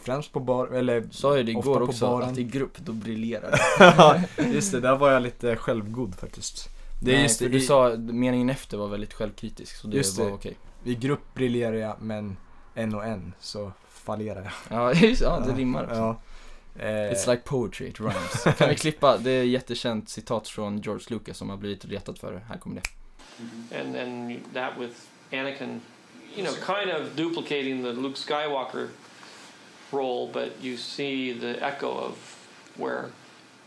främst på bar, eller sa ju det igår också baren. Att i grupp då briljerar det. Just det, där var jag lite självgod faktiskt. Det är Nej, just det, du i, sa meningen efter var väldigt självkritisk, så det just var det. Okej. I grupp briljerar jag, men en och en så fallerar jag. Ja, just, ja det rimmar också. Ja. It's like poetry, it rhymes. Kan vi klippa, det är ett jättekänt citat från George Lucas som har blivit retad för det. Här kommer det. And then that with Anakin, you know, kind of duplicating the Luke Skywalker role, but you see the echo of where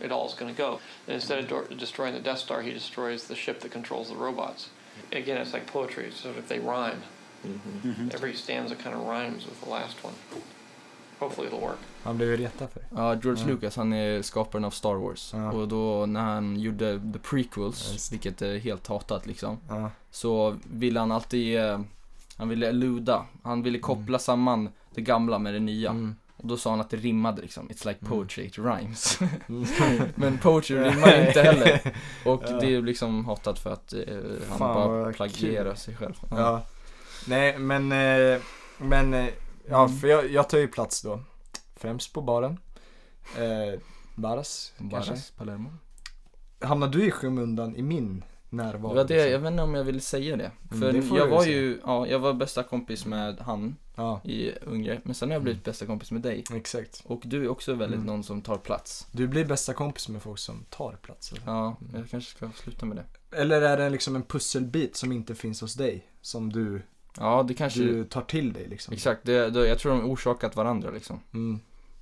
it all is going to go. And instead of do- destroying the Death Star, he destroys the ship that controls the robots. Again, it's like poetry, so if they rhyme. Mm-hmm. Every stanza kind of rhymes with the last one. hopefully it'll work. Han blev ju retad för det. Ja, George mm. Lucas, han är skaparen av Star Wars. Mm. Och då när han gjorde the prequels, yes. vilket är helt hatat liksom, mm. så ville han alltid, han ville eluda, han ville koppla mm. samman det gamla med det nya. Mm. Och då sa han att det rimmade liksom. It's like poetry, it rhymes. Men poetry rimmar inte heller. Och ja. det är liksom hatat för att eh, han Fan, bara plagierar sig själv. Ja. Ja. Nej, men eh, men eh, ja, för jag, jag tar ju plats då. Främst på baren. Eh, Baras, Baras kanske. Palermo. Hamnar du i skymundan i min närvaro? Det var det, jag vet inte om jag ville säga det. För mm, det jag var säga. ju, ja, jag var bästa kompis med han ja. i Ungern. Men sen har jag blivit bästa kompis med dig. Exakt. Och du är också väldigt mm. någon som tar plats. Du blir bästa kompis med folk som tar plats. Eller? Ja, jag kanske ska sluta med det. Eller är det liksom en pusselbit som inte finns hos dig? Som du... Ja, det kanske... Du tar till dig liksom. Exakt, det, det, jag tror de orsakat varandra liksom. Mm.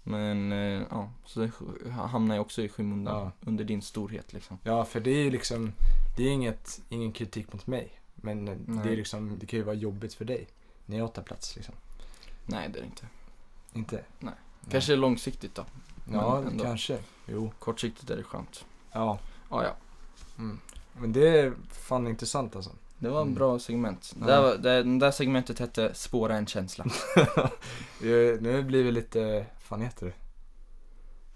Men eh, ja, så det hamnar jag också i skymundan ja. under din storhet liksom. Ja, för det är ju liksom, det är inget, ingen kritik mot mig. Men Nej. det är liksom, det kan ju vara jobbigt för dig när jag tar plats liksom. Nej, det är det inte. Inte? Nej. Kanske Nej. långsiktigt då. Ja, kanske. Jo. Kortsiktigt är det skönt. Ja. Ja, ja. Mm. Men det är fan intressant alltså. Det var en mm. bra segment. Ja. Det var, det, det där segmentet hette Spåra en känsla. Nu blir vi lite, fan heter det?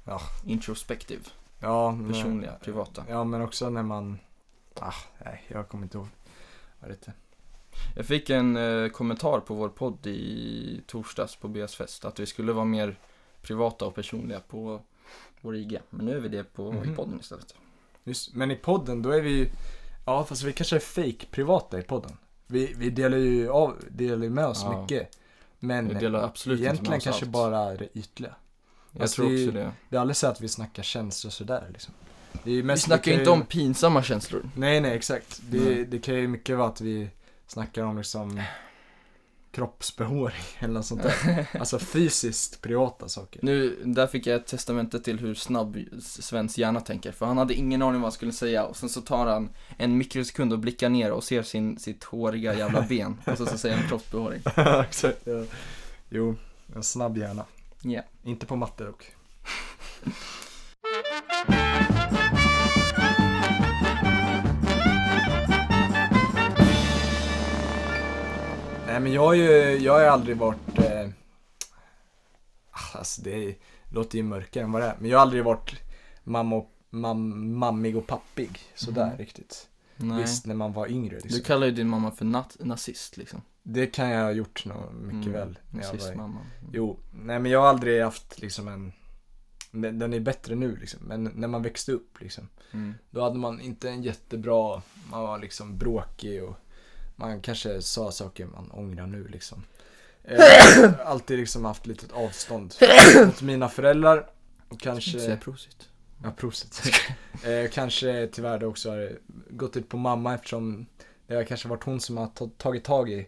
Ja. Introspektiv. Ja. Personliga, men, privata. Ja, men också när man... Ah, nej, jag kommer inte ihåg. Jag vet inte. Jag fick en eh, kommentar på vår podd i torsdags på Beas fest. Att vi skulle vara mer privata och personliga på vår I G. Men nu är vi det på, mm. i podden istället. Just, men i podden, då är vi ju... Ja, fast vi kanske är fake privata i podden. Vi, vi delar ju av, delar med oss ja. mycket. Men vi delar absolut egentligen inte kanske allt. Bara det ytliga. Jag alltså tror vi, också det. Det är alldeles så att vi snackar känslor sådär liksom. Det är mest vi snackar mycket, inte om pinsamma känslor. Nej, nej, exakt. Det, mm. det kan ju mycket vara att vi snackar om liksom kroppsbehåring eller något sånt där. Alltså fysiskt privata saker. Nu, där fick jag ett testamente till hur snabb Svens hjärna tänker. För han hade ingen aning vad han skulle säga. Och sen så tar han en mikrosekund och blickar ner och ser sin, sitt håriga jävla ben. Och så, så säger han kroppsbehåring. Exakt, ja. Jo, en snabb hjärna. Yeah. Inte på matte dock. Nej, men jag har ju jag har aldrig varit eh, alltså det låter ju mörkare än vad det är, men jag har aldrig varit mamma och, mam, mammig och pappig sådär mm. riktigt. Nej. Visst, när man var yngre liksom. Du kallar ju din mamma för nat- nazist liksom. Det kan jag ha gjort nog mycket mm. väl när jag var mamma. Mm. Jo, nej, men jag har aldrig haft liksom en den, den är bättre nu liksom, men när man växte upp liksom mm. då hade man inte en jättebra, man var liksom bråkig och man kanske sa saker man ångrar nu liksom. Eh, alltid liksom haft lite avstånd mot mina föräldrar. Och kanske... Prosit. Ja, prosit. eh, kanske tyvärr också har gått ut på mamma eftersom det har kanske varit hon som har to- tagit tag i,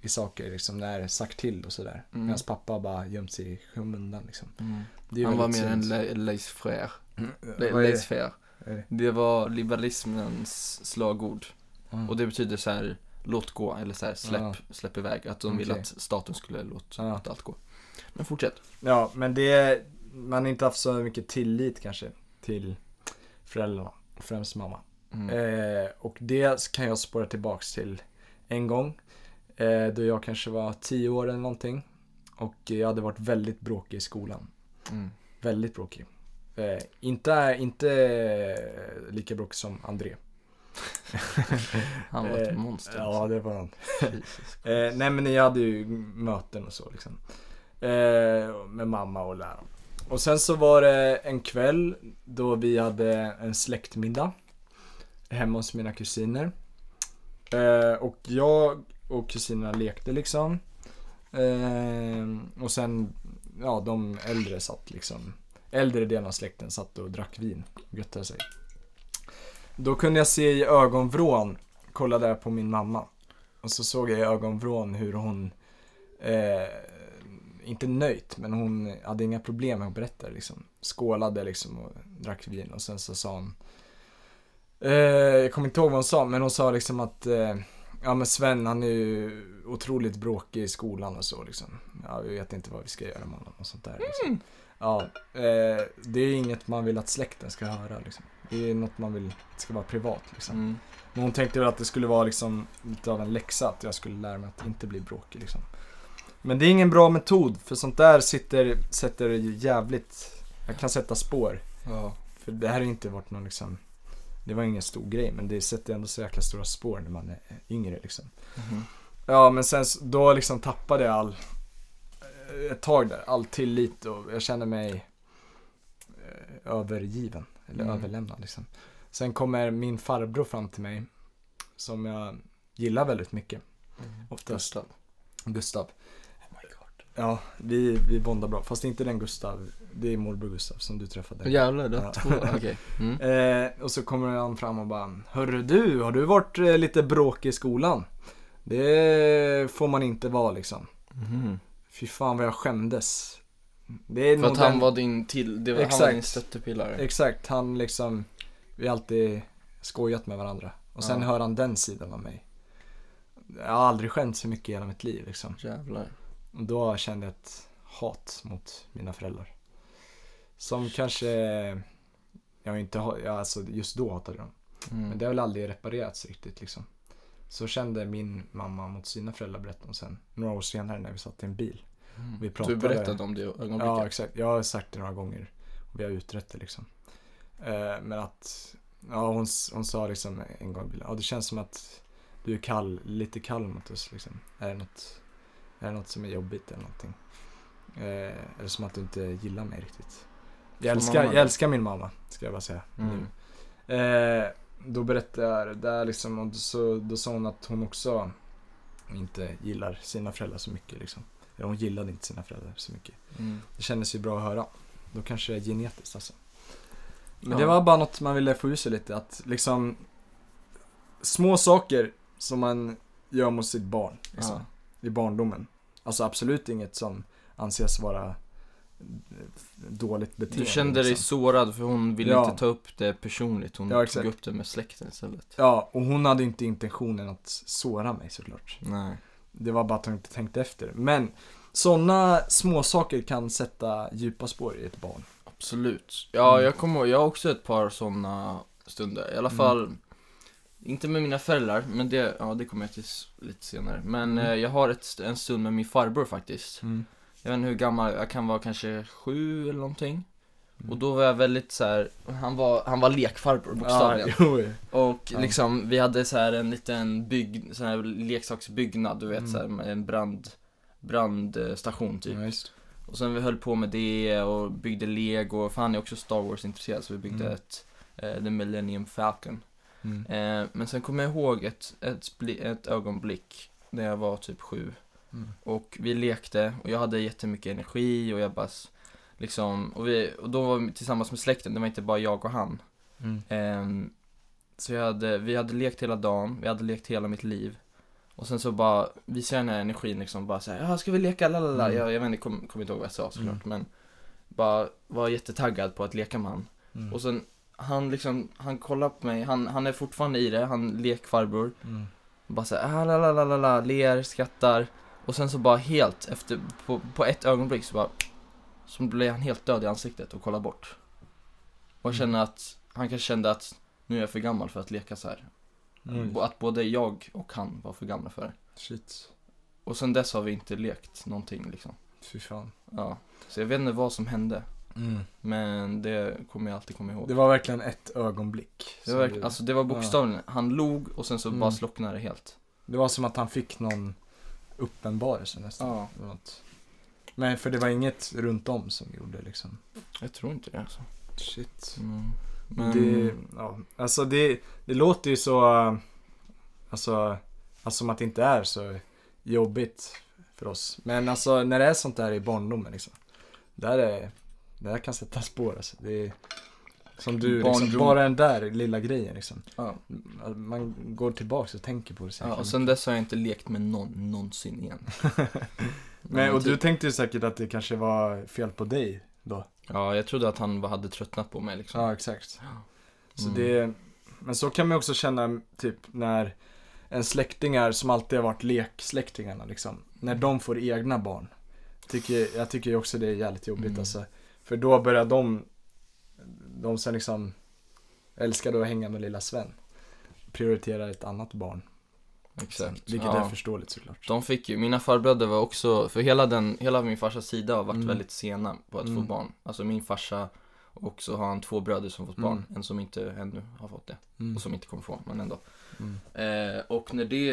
i saker liksom, när sagt till och sådär. Mm. Medan pappa bara gömt sig i skymundan liksom. Mm. Han var mer en laissez-faire. Laissez-faire. Det var liberalismens slagord. Och det betyder så här... Låt gå, eller så här, släpp, ja. släpp iväg. Att de okay. ville att staten skulle låta ja. allt gå. Men fortsätt. Ja, men det, man har inte haft så mycket tillit kanske till föräldrarna, främst mamma. Mm. Eh, och det kan jag spåra tillbaks till en gång. Eh, då jag kanske var tio år eller någonting. Och jag hade varit väldigt bråkig i skolan. Mm. Väldigt bråkig. Eh, inte, inte lika bråkig som Andrea. Han var ett monster. Ja, det var han. eh, Nej, men jag hade ju möten och så liksom. eh, Med mamma och läraren. Och sen så var det en kväll då vi hade en släktmiddag hemma hos mina kusiner. eh, Och jag och kusinerna lekte liksom. eh, Och sen, ja, de äldre satt liksom. Äldre delen av släkten satt och drack vin och göttade sig. Då kunde jag se i ögonvrån, kolla där på min mamma. Och så såg jag i ögonvrån hur hon, eh, inte nöjt, men hon hade inga problem med att berätta liksom. Skålade liksom och drack vin. Och sen så sa hon, eh, jag kommer inte ihåg vad hon sa, men hon sa liksom att eh, Ja, men Sven, han är ju otroligt bråkig i skolan och så liksom. Ja, vi vet inte vad vi ska göra med honom och sånt där liksom. Mm. Ja, eh, det är inget man vill att släkten ska höra liksom. Det är något man vill ska vara privat liksom. Mm. Men hon tänkte väl att det skulle vara liksom lite av en läxa att jag skulle lära mig att inte bli bråkig liksom. Men det är ingen bra metod, för sånt där sitter, sätter jävligt, jag kan sätta spår. Ja. För det här har inte varit någon liksom, det var ingen stor grej, men det sätter ändå så jäkla stora spår när man är yngre liksom. Mm. Ja, men sen då liksom tappade jag all, ett tag där, all tillit, och jag kände mig övergiven, eller mm. överlämnad liksom. Sen kommer min farbror fram till mig, som jag gillar väldigt mycket. Mm. Oftast. Gustav. Gustav. Ja, vi, vi bondar bra. Fast inte den Gustav, det är morbror Gustav som du träffade. Jävlar, det är två. Okej. Mm. Eh, och så kommer han fram och bara, hörru du, har du varit eh, lite bråkig i skolan? Det får man inte vara liksom. Mm. Fy fan vad jag skämdes. Det är för att han den... var din till, det var, exakt, han var din stöttepillare. Exakt, han liksom, vi har alltid skojat med varandra. Och sen ja. hör han den sidan av mig. Jag har aldrig skämt så mycket i hela mitt liv liksom. Jävlar. Då kände jag ett hat mot mina föräldrar. Som kanske jag inte har, alltså just då hatade dem. Mm. Men det har väl aldrig reparerats riktigt liksom. Så kände min mamma mot sina föräldrar, berättade om sen några år senare när vi satt i en bil. Mm. Vi pratade, du berättade om det ögonblicket. Ja, exakt. Jag har sagt det några gånger och vi har utrett det liksom. Eh, men att ja, hon hon sa liksom en gång i bilen, ja, det känns som att du är kall, lite kall mot oss liksom. Är det något Är det något som är jobbigt eller någonting? Eh, eller som att du inte gillar mig riktigt. Jag älskar, jag älskar min mamma, ska jag bara säga. Mm. Nu. Eh, då berättade jag det där liksom, och så, då sa hon att hon också inte gillar sina föräldrar så mycket liksom. Eller hon gillade inte sina föräldrar så mycket. Mm. Det kändes ju bra att höra. Då kanske det är genetiskt alltså. Men ja. det var bara något man ville få ur sig lite. Att liksom små saker som man gör mot sitt barn liksom. Ja. I barndomen. Alltså absolut inget som anses vara dåligt beteende. Du kände dig liksom sårad, för hon ville ja. inte ta upp det personligt. Hon ja, tog upp det med släkten istället. Ja, och hon hade inte intentionen att såra mig såklart. Nej. Det var bara att hon inte tänkte efter. Men sådana små saker kan sätta djupa spår i ett barn. Absolut. Ja, mm. jag kommer jag har också ett par sådana stunder. I alla fall... Mm. Inte med mina föräldrar, men det, ja, det kommer jag till lite senare. Men mm. eh, jag har ett, en stund med min farbror faktiskt. Mm. Jag vet inte hur gammal, jag kan vara kanske sju eller någonting. Mm. Och då var jag väldigt så här, han var, han var lekfarbror bokstavligen. Ah, och ja. liksom, vi hade så här en liten bygg, så här leksaksbyggnad, du vet, mm. så här, med en brand, brandstation typ. Mm, och sen vi höll på med det och byggde lego, för han är också Star Wars intresserad, så vi byggde mm. ett, eh, The Millennium Falcon. Mm. Eh, men sen kommer jag ihåg ett, ett, ett ögonblick när jag var typ sju. Mm. Och vi lekte och jag hade jättemycket energi och jag bara liksom, och, vi, och då var vi tillsammans med släkten, det var inte bara jag och han. Mm. Eh, så jag hade, vi hade lekt hela dagen, vi hade lekt hela mitt liv. Och sen så bara, vi ser den här energin liksom, bara såhär, ja ska vi leka, lalala. Mm. Jag, jag vet inte, kom, kom inte ihåg vad jag sa såklart, mm. men bara var jättetaggad på att leka med han. Mm. Och sen han liksom, han kollar på mig, han, han är fortfarande i det, han lekfarbror. Mm. Bara såhär, lalalala, ler, skrattar. Och sen så bara helt, efter, på, på ett ögonblick så bara, så blev han helt död i ansiktet och kollar bort. Och mm. kände att, han kanske kände att nu är jag för gammal för att leka så här. Mm. Att både jag och han var för gamla för det. Shit. Och sen dess har vi inte lekt någonting liksom. Fy fan. Ja, så jag vet inte vad som hände. Mm. Men det kommer jag alltid komma ihåg. Det var verkligen ett ögonblick. Det var, verkl- du... alltså, det var bokstavligen, ja. han log och sen så mm. bara slocknade det helt. Det var som att han fick någon uppenbarelse nästan. Ja. Men för det var inget runt om som gjorde liksom. Jag tror inte det alltså. Shit. Mm. Men... Det, ja. Alltså det, det låter ju så, alltså, alltså som att det inte är så jobbigt för oss. Men alltså när det är sånt där i barndomen liksom, där är det här kan sätta spår alltså. Det är som du, liksom, bara den där lilla grejen liksom. Ja. Man går tillbaka och tänker på det. Ja, och sen dess har jag inte lekt med någon någonsin igen. Men, och du tänkte ju säkert att det kanske var fel på dig då. Ja, jag trodde att han hade tröttnat på mig liksom. Ja, exakt. Så mm. det, men så kan man också känna typ när en släktingar som alltid har varit leksläktingarna liksom, när de får egna barn. Tycker, jag tycker ju också det är jävligt jobbigt mm. alltså. För då börjar de de sen liksom älskar då att hänga med lilla Sven. Prioriterar ett annat barn. Exakt. Vilket ja. är förståeligt såklart. De fick ju, mina farbröder var också, för hela den, hela min farsas sida har varit mm. väldigt sena på att mm. få barn. Alltså min farsa, och så har han två bröder som fått barn. Mm. En som inte ännu har fått det. Mm. Och som inte kommer få, men ändå. Mm. Eh, och när det,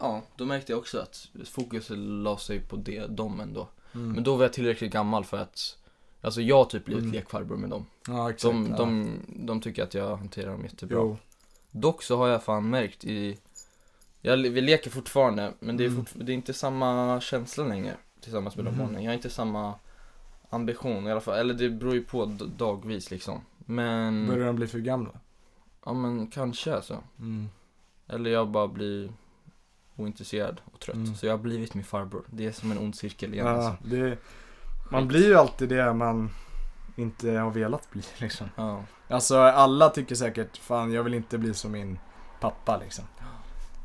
ja, då märkte jag också att fokus la sig på det, dem ändå. Mm. Men då var jag tillräckligt gammal för att, alltså jag typ blivit mm. lekfarbror med dem. Ja, exakt, de, ja. de, de tycker att jag hanterar dem jättebra. Jo. Dock så har jag fan märkt i, jag, vi leker fortfarande, men det är, fort, mm. det är inte samma känsla längre tillsammans med mm. de barnen. Jag har inte samma ambition i alla fall, eller det beror ju på d- dagvis liksom. Men börjar de bli för gamla? Ja men kanske alltså. Mm. Eller jag bara blir ointresserad och trött. Mm. Så jag har blivit min farbror. Det är som en ond cirkel igen. Ja, alltså. det, man blir ju alltid det man inte har velat bli liksom. Ja. Alltså alla tycker säkert, fan jag vill inte bli som min pappa liksom.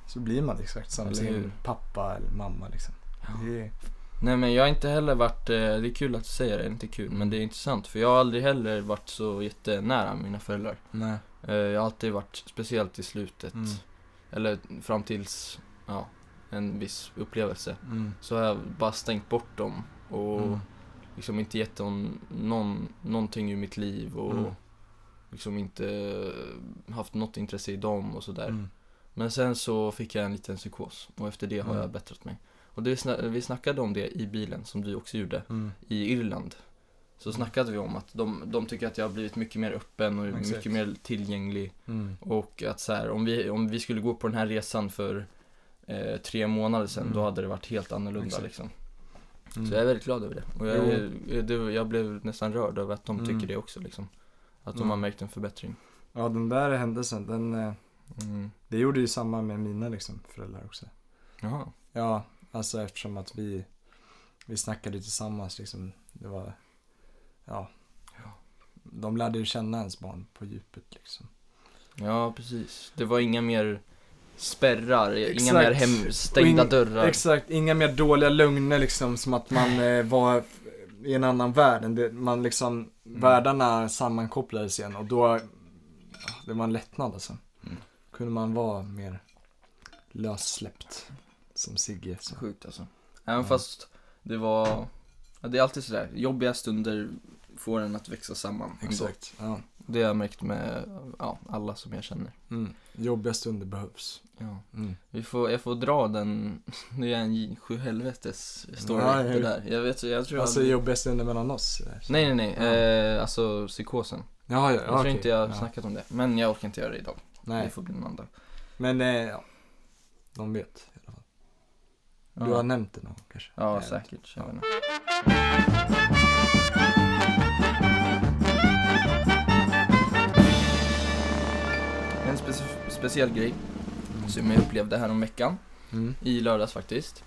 Så blir man exakt som sin hur? pappa eller mamma liksom. Ja. Det är... Nej men jag har inte heller varit, det är kul att du säger det, det är inte kul men det är intressant. För jag har aldrig heller varit så jättenära mina föräldrar. Nej. Jag har alltid varit speciellt i slutet. Mm. Eller fram tills ja, en viss upplevelse. Mm. Så har jag bara stängt bort dem. Och mm. liksom inte gett dem någon, någonting i mitt liv. Och mm. liksom inte haft något intresse i dem och sådär. Mm. Men sen så fick jag en liten psykos. Och efter det har mm. jag bättrat mig. Och det, vi snackade om det i bilen som du också gjorde. Mm. I Irland. Så snackade vi om att de, de tycker att jag har blivit mycket mer öppen och exactly. mycket mer tillgänglig. Mm. Och att så här, om, vi, om vi skulle gå på den här resan för eh, tre månader sedan, mm. då hade det varit helt annorlunda. Exactly. Liksom. Mm. Så jag är väldigt glad över det. Och jag, jag, det, jag blev nästan rörd över att de mm. tycker det också. Liksom. Att de mm. har märkt en förbättring. Ja, den där händelsen, den, mm. det gjorde ju samma med mina liksom, föräldrar också. Jaha. Ja, alltså eftersom att vi, vi snackade tillsammans. Liksom, det var... Ja. ja, de lärde ju känna ens barn på djupet liksom. Ja, precis. Det var inga mer spärrar, exakt. inga mer hem, stängda in, dörrar. Exakt, inga mer dåliga lögner liksom, som att man eh, var i en annan värld. Det, man liksom, mm. världarna sammankopplades igen och då, ja, det var en lättnad alltså. Mm. Kunde man vara mer lössläppt som Sigge. Så. Sjukt alltså. Även ja. fast det var... Det är alltid sådär, jobbiga stunder får en att växa samman. Exakt. Ja. Det har jag märkt med ja, alla som jag känner. Mm. Jobbiga stunder behövs. Ja. Mm. Vi får, jag får dra den, nu är en sju helvetes story. Ja, det där. Jag vet, jag tror alltså jag... jobbiga stunder mellan oss? Nej, nej, nej. Ja. Eh, alltså psykosen. Ja, ja, jag tror okay. inte jag har snackat ja. om det. Men jag orkar inte göra det idag. Nej. Det får bli en annan dag. Men eh, ja, de vet i alla fall. Du ja. har nämnt det någon kanske? Ja, jag säkert. Jag vet inte. En spec- speciell grej mm. som jag upplevde här om veckan mm. i lördags faktiskt.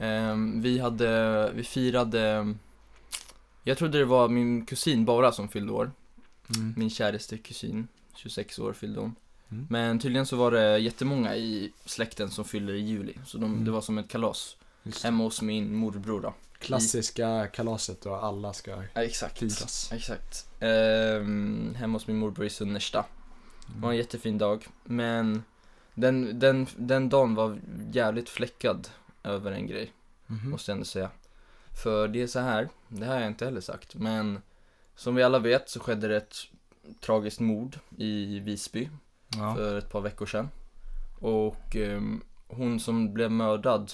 um, Vi hade, vi firade, jag trodde det var min kusin Bara som fyllde år. mm. Min käraste kusin, tjugosex år fyllde hon. mm. Men tydligen så var det jättemånga i släkten som fyller i juli. Så de, mm. det var som ett kalas hemma hos min morbror då. Klassiska kalaset och alla ska ja, exakt, firas. Exakt. Ehm, hemma hos min morbror i Sunnersta. Det var en jättefin dag. Men den, den, den dagen var jävligt fläckad över en grej. Mm-hmm. Måste jag ändå säga. För det är så här. Det här har jag inte heller sagt. Men som vi alla vet så skedde det ett tragiskt mord i Visby. Ja. För ett par veckor sedan. Och eh, hon som blev mördad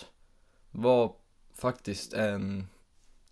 var... faktiskt en,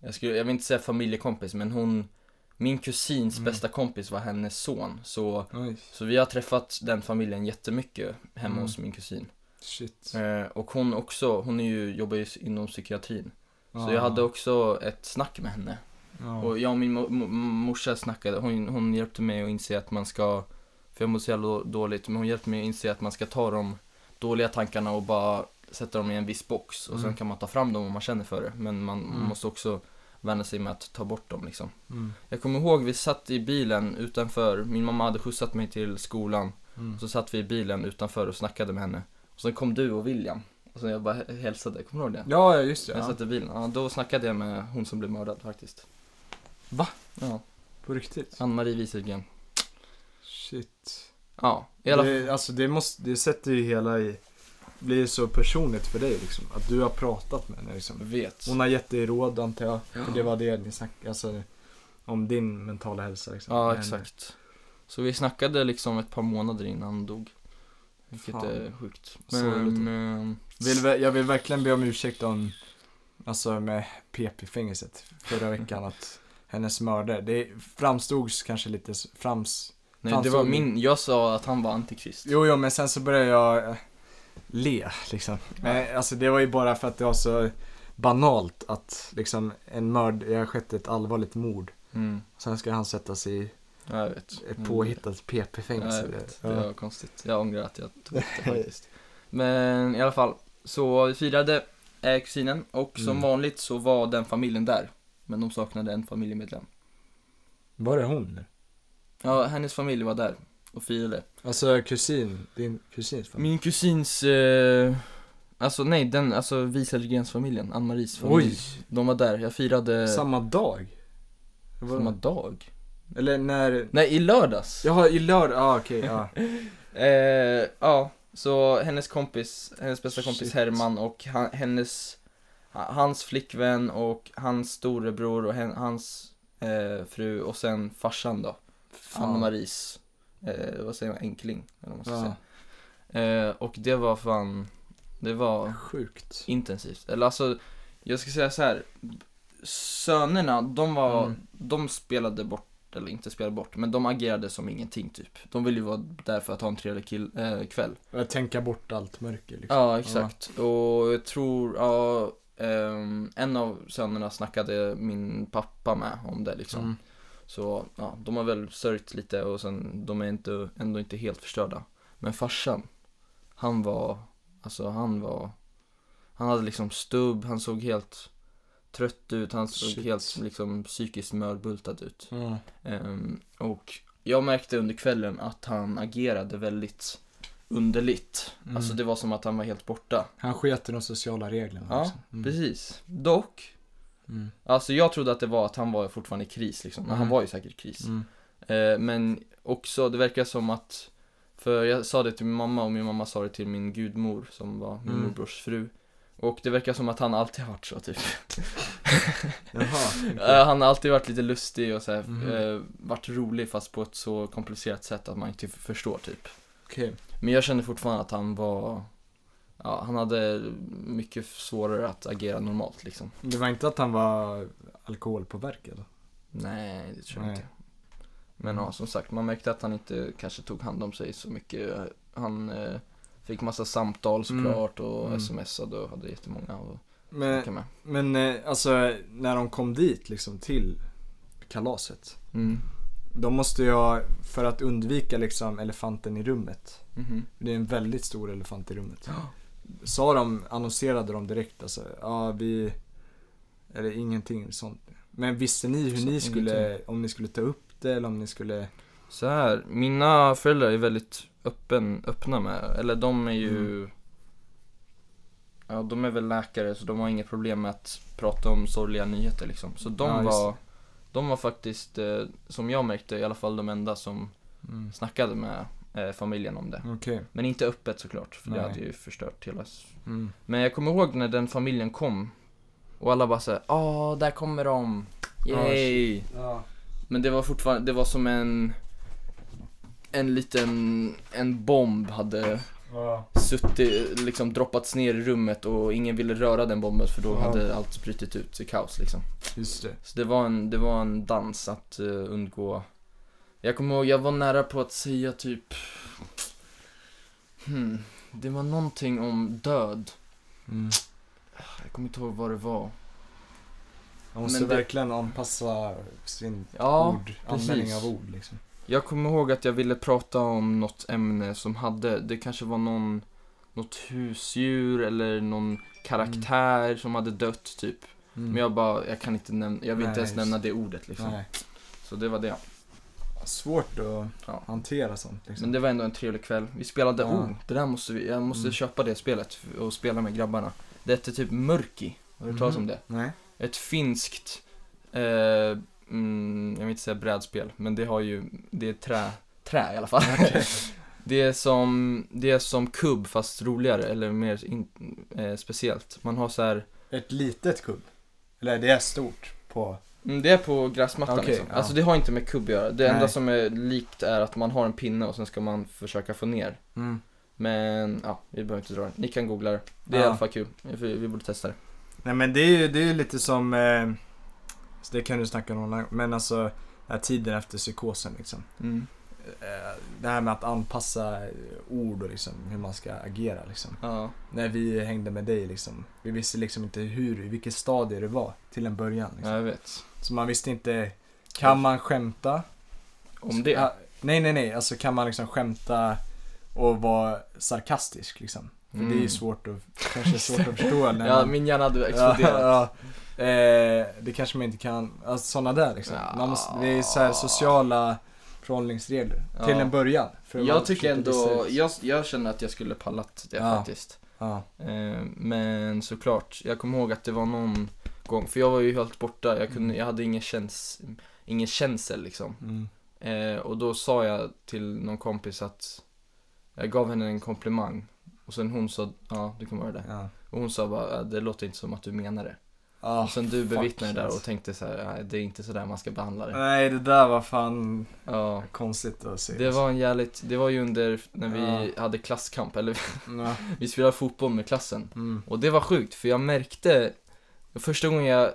jag, skulle, jag vill inte säga familjekompis, men hon, min kusins mm. bästa kompis var hennes son. Så, så vi har träffat den familjen jättemycket hemma mm. hos min kusin. Shit. Eh, och hon också, hon är ju, jobbar ju inom psykiatrin. Ah. Så jag hade också ett snack med henne. Ah. Och jag och min mo- morsa snackade, hon, hon hjälpte mig att inse att man ska, för jag måste säga dåligt, men hon hjälpte mig att inse att man ska ta de dåliga tankarna och bara... sätter dem i en viss box och mm. sen kan man ta fram dem om man känner för det. Men man mm. måste också vänja sig med att ta bort dem liksom. Mm. Jag kommer ihåg, vi satt i bilen utanför. Min mamma hade skjutsat mig till skolan. Mm. Så satt vi i bilen utanför och snackade med henne. Och sen kom du och William. Och sen jag bara hälsade, kommer du ihåg det? Ja, just det. Jag satt i bilen. Ja, då snackade jag med hon som blev mördad faktiskt. Va? Ja. På riktigt? Ann-Marie Wieselgren. Shit. Ja. Hela... Det, alltså det, måste, det sätter ju hela i... blir så personligt för dig liksom. Att du har pratat med henne liksom. Vet. Hon har gett dig råd antar jag. Ja. För det var det ni snackade. Alltså om din mentala hälsa liksom. Ja, exakt. Så vi snackade liksom ett par månader innan hon dog. Vilket Fan. är sjukt. Men, men... Vill, jag vill verkligen be om ursäkt om... Alltså med P P-fängelset förra veckan att... Hennes mördare, det framstogs kanske lite frams... Nej, framstod... det var min... Jag sa att han var antikrist. Jo, jo, men sen så började jag le, liksom. Men, alltså, det var ju bara för att det var så banalt att liksom en mörd... Jag har skett ett allvarligt mord. Mm. Sen ska han sätta sig i ett påhittat P P-fängelse. Jag vet, det var ja. konstigt. Jag ångrar att jag tog det faktiskt. Men i alla fall, så vi firade kusinen och som mm. vanligt så var den familjen där. Men de saknade en familjemedlem. Var är hon nu? Ja, hennes familj var där och firade. Alltså kusin, din kusins familj? Min kusins, eh, alltså nej, den, alltså Wieselgrens familjen, Ann-Maries familj. Oj. De var där, jag firade... Samma dag? Samma det? dag? Eller när... Nej, i lördags. Jaha, i lördag, ah, okej, okay, ja. eh, ja, så hennes kompis, hennes bästa kompis Shit. Herman och han, hennes... Hans flickvän och hans storebror och hen, hans eh, fru och sen farsan då. Fan. Anna-Maries eh, vad säger man, enkling eller man ska säga. Eh, och det var fan det var sjukt intensivt. Eller alltså jag ska säga så här, sönerna de var mm. de spelade bort eller inte spelade bort men de agerade som ingenting typ. De ville ju vara där för att ha en trevlig kill, eh, kväll. Jag tänka bort allt mörker liksom. Ja, exakt. Ja. Och jag tror ja Um, en av sönerna snackade min pappa med om det liksom. Mm. Så ja, de har väl sörjt lite och sen de är inte, ändå inte helt förstörda. Men farsan, han var alltså han var han hade liksom stubb, han såg helt trött ut, han såg Shit. helt liksom psykiskt mörbultad ut. Mm. Um, och jag märkte under kvällen att han agerade väldigt underligt. Mm. Alltså det var som att han var helt borta. Han sket i de sociala reglerna. Ja, mm. precis. Dock. Mm. Alltså jag trodde att det var att han var fortfarande i kris liksom. Mm. Han var ju säkert i kris. Mm. Eh, men också det verkar som att för jag sa det till min mamma och min mamma sa det till min gudmor som var min mm. morbrors fru. Och det verkar som att han alltid har varit så typ. Jaha, han har alltid varit lite lustig och så här, mm. eh, varit rolig fast på ett så komplicerat sätt att man inte förstår typ. Okay. Men jag kände fortfarande att han var ja, han hade mycket svårare att agera normalt liksom. Det var inte att han var alkoholpåverkad? Nej, det tror jag Nej. inte. Men mm. ja, som sagt, man märkte att han inte kanske tog hand om sig så mycket. Han eh, fick massa samtal såklart mm. och mm. smsade och hade jättemånga och men, men eh, alltså när de kom dit liksom till kalaset mm. de måste jag, för att undvika liksom elefanten i rummet. Mm-hmm. Det är en väldigt stor elefant i rummet. Oh. Sa de, annonserade de direkt alltså, ja vi eller ingenting sånt. Men visste ni hur så, ni skulle, ingenting. om ni skulle ta upp det eller om ni skulle så här, mina föräldrar är väldigt öppen, öppna med, eller de är ju mm. ja, de är väl läkare så de har inga problem med att prata om sorgliga nyheter liksom. Så de ja, var De var faktiskt, eh, som jag märkte, i alla fall de enda som mm. snackade med eh, familjen om det. Okay. Men inte öppet såklart, för Nej. det hade ju förstört hela... Mm. Men jag kommer ihåg när den familjen kom och alla bara såhär, åh, där kommer de! Yay! Oh, oh. Men det var fortfarande, det var som en en liten, en bomb hade oh. suttit, liksom droppats ner i rummet och ingen ville röra den bomben för då oh. hade allt sprutit ut i kaos liksom. Just det. Så det var en, det var en dans att uh, undgå. Jag kommer ihåg, jag var nära på att säga typ hmm, det var någonting om död. Mm. Jag kommer inte ihåg vad det var. Man måste det... verkligen anpassa sin ja, ord, användning av ord liksom. Jag kommer ihåg att jag ville prata om något ämne som hade, det kanske var någon något husdjur eller någon karaktär mm. som hade dött typ. Mm. Men jag bara, jag kan inte nämna, jag vill Nej, inte ens just. nämna det ordet liksom. Nej. Så det var det. svårt att ja. hantera sånt liksom. Men det var ändå en trevlig kväll. Vi spelade, ja. oh, det där måste vi, jag måste mm. köpa det spelet och spela med grabbarna. Det heter typ Mörki, har du mm. talat om det? Nej. Ett finskt, eh, mm, jag vill inte säga brädspel, men det har ju, det är trä, trä i alla fall. Okay. Det är som, det är som kubb fast roligare eller mer in, eh, speciellt. Man har så här... Ett litet kubb? Eller det är stort på... Mm, det är på gräsmattan okay, liksom. Ja. Alltså det har inte med kubb att göra. Det Nej. enda som är likt är att man har en pinne och sen ska man försöka få ner. Mm. Men ja, vi behöver inte dra det. Ni kan googla det. Det är ja. i alla fall kul. Vi, vi borde testa det. Nej men det är ju, det är lite som... Eh, så det kan du snacka om online. Men alltså tiden efter psykosen liksom. Mm. Det här med att anpassa ord och liksom hur man ska agera liksom. Ja. När vi hängde med dig liksom, vi visste liksom inte hur, i vilket stadie det var till en början liksom. Ja, jag vet. Så man visste inte, kan man skämta om det? Ja, nej nej nej, alltså kan man liksom skämta och vara sarkastisk liksom. För mm. det är ju svårt att, kanske svårt att förstå när man... Ja, min hjärna hade exploderat. Ja, ja. Eh, det kanske man inte kan, alltså sådana där liksom. Ja. Man måste, det är så här sociala förhållningsregler ja. till en början. För jag tycker ändå, jag, jag känner att jag skulle pallat det ja. faktiskt. Ja. Eh, men såklart, jag kommer ihåg att det var någon gång, för jag var ju helt borta, jag, kunde, mm. jag hade ingen, käns, ingen känsel liksom. Mm. Eh, och då sa jag till någon kompis att jag gav henne en komplimang. Och sen hon sa, ja du kommer göra det. Ja. Och hon sa bara, det låter inte som att du menar det. Oh, och sen du bevittnade det där och tänkte så här, det är inte så där man ska behandla det. Nej, det där var fan ja. konstigt att se. Det var en jävligt, det var ju under när vi ja. hade klasskamp eller ja. vi spelade fotboll med klassen. Mm. Och det var sjukt för jag märkte första gången jag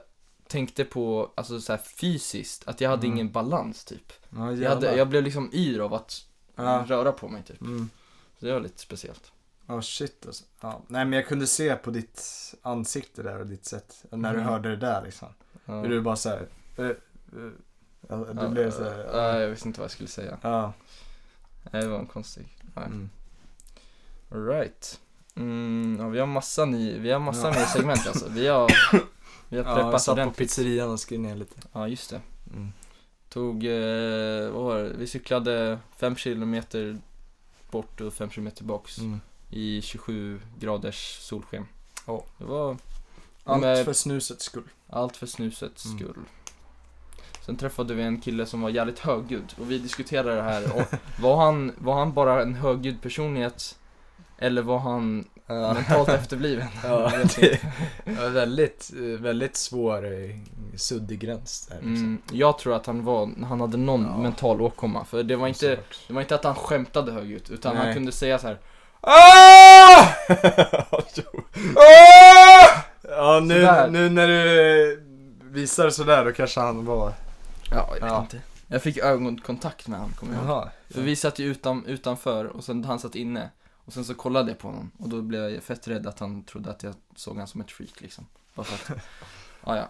tänkte på alltså så här fysiskt att jag hade mm. ingen balans typ. Ja, jag hade jag blev liksom yr av att ja. röra på mig typ. Mm. Så det var lite speciellt. Oh shit alltså. Ja. Nej men jag kunde se på ditt ansikte där och ditt sätt när mm. du hörde det där liksom. Mm. Du bara så här, uh, uh, uh, du uh, blev så här, uh. Uh, jag visste inte vad jag skulle säga. Ja. Uh. Det var en konstig. Nej. Mm. All right. Mm, ja, vi har massa ny, vi har massa ja. nya segment alltså. Vi har vi har preppat ja, den på pizzerian och skrivit ner lite. Ja, just det. Mm. Tog eh, vad var det? Vi cyklade fem kilometer bort och fem kilometer tillbaks. Mm. I tjugosju graders solsken. Oh. Det var allt med... för snusets skull. Allt för snusets mm. skull. Sen träffade vi en kille som var jävligt högljudd. Och vi diskuterade det här. Och var, han, var han bara en högljudd personlighet? Eller var han ja. mentalt efterbliven? Ja, det var väldigt, väldigt svår suddig gräns. Där, liksom. Mm, jag tror att han, var, han hade någon ja. mental åkomma. För det var, inte, det var inte att han skämtade högljutt. Utan Nej. han kunde säga så här... Ah! ah! Ja, nu, nu när du visar sådär då kanske han var... Ja, jag vet ja. inte. Jag fick ögonkontakt med han, kommer jag ihåg. För vi satt ju utan, utanför och sen han satt inne. Och sen så kollade jag på honom. Och då blev jag fett rädd att han trodde att jag såg honom som ett freak liksom. Bara för att... ah, ja.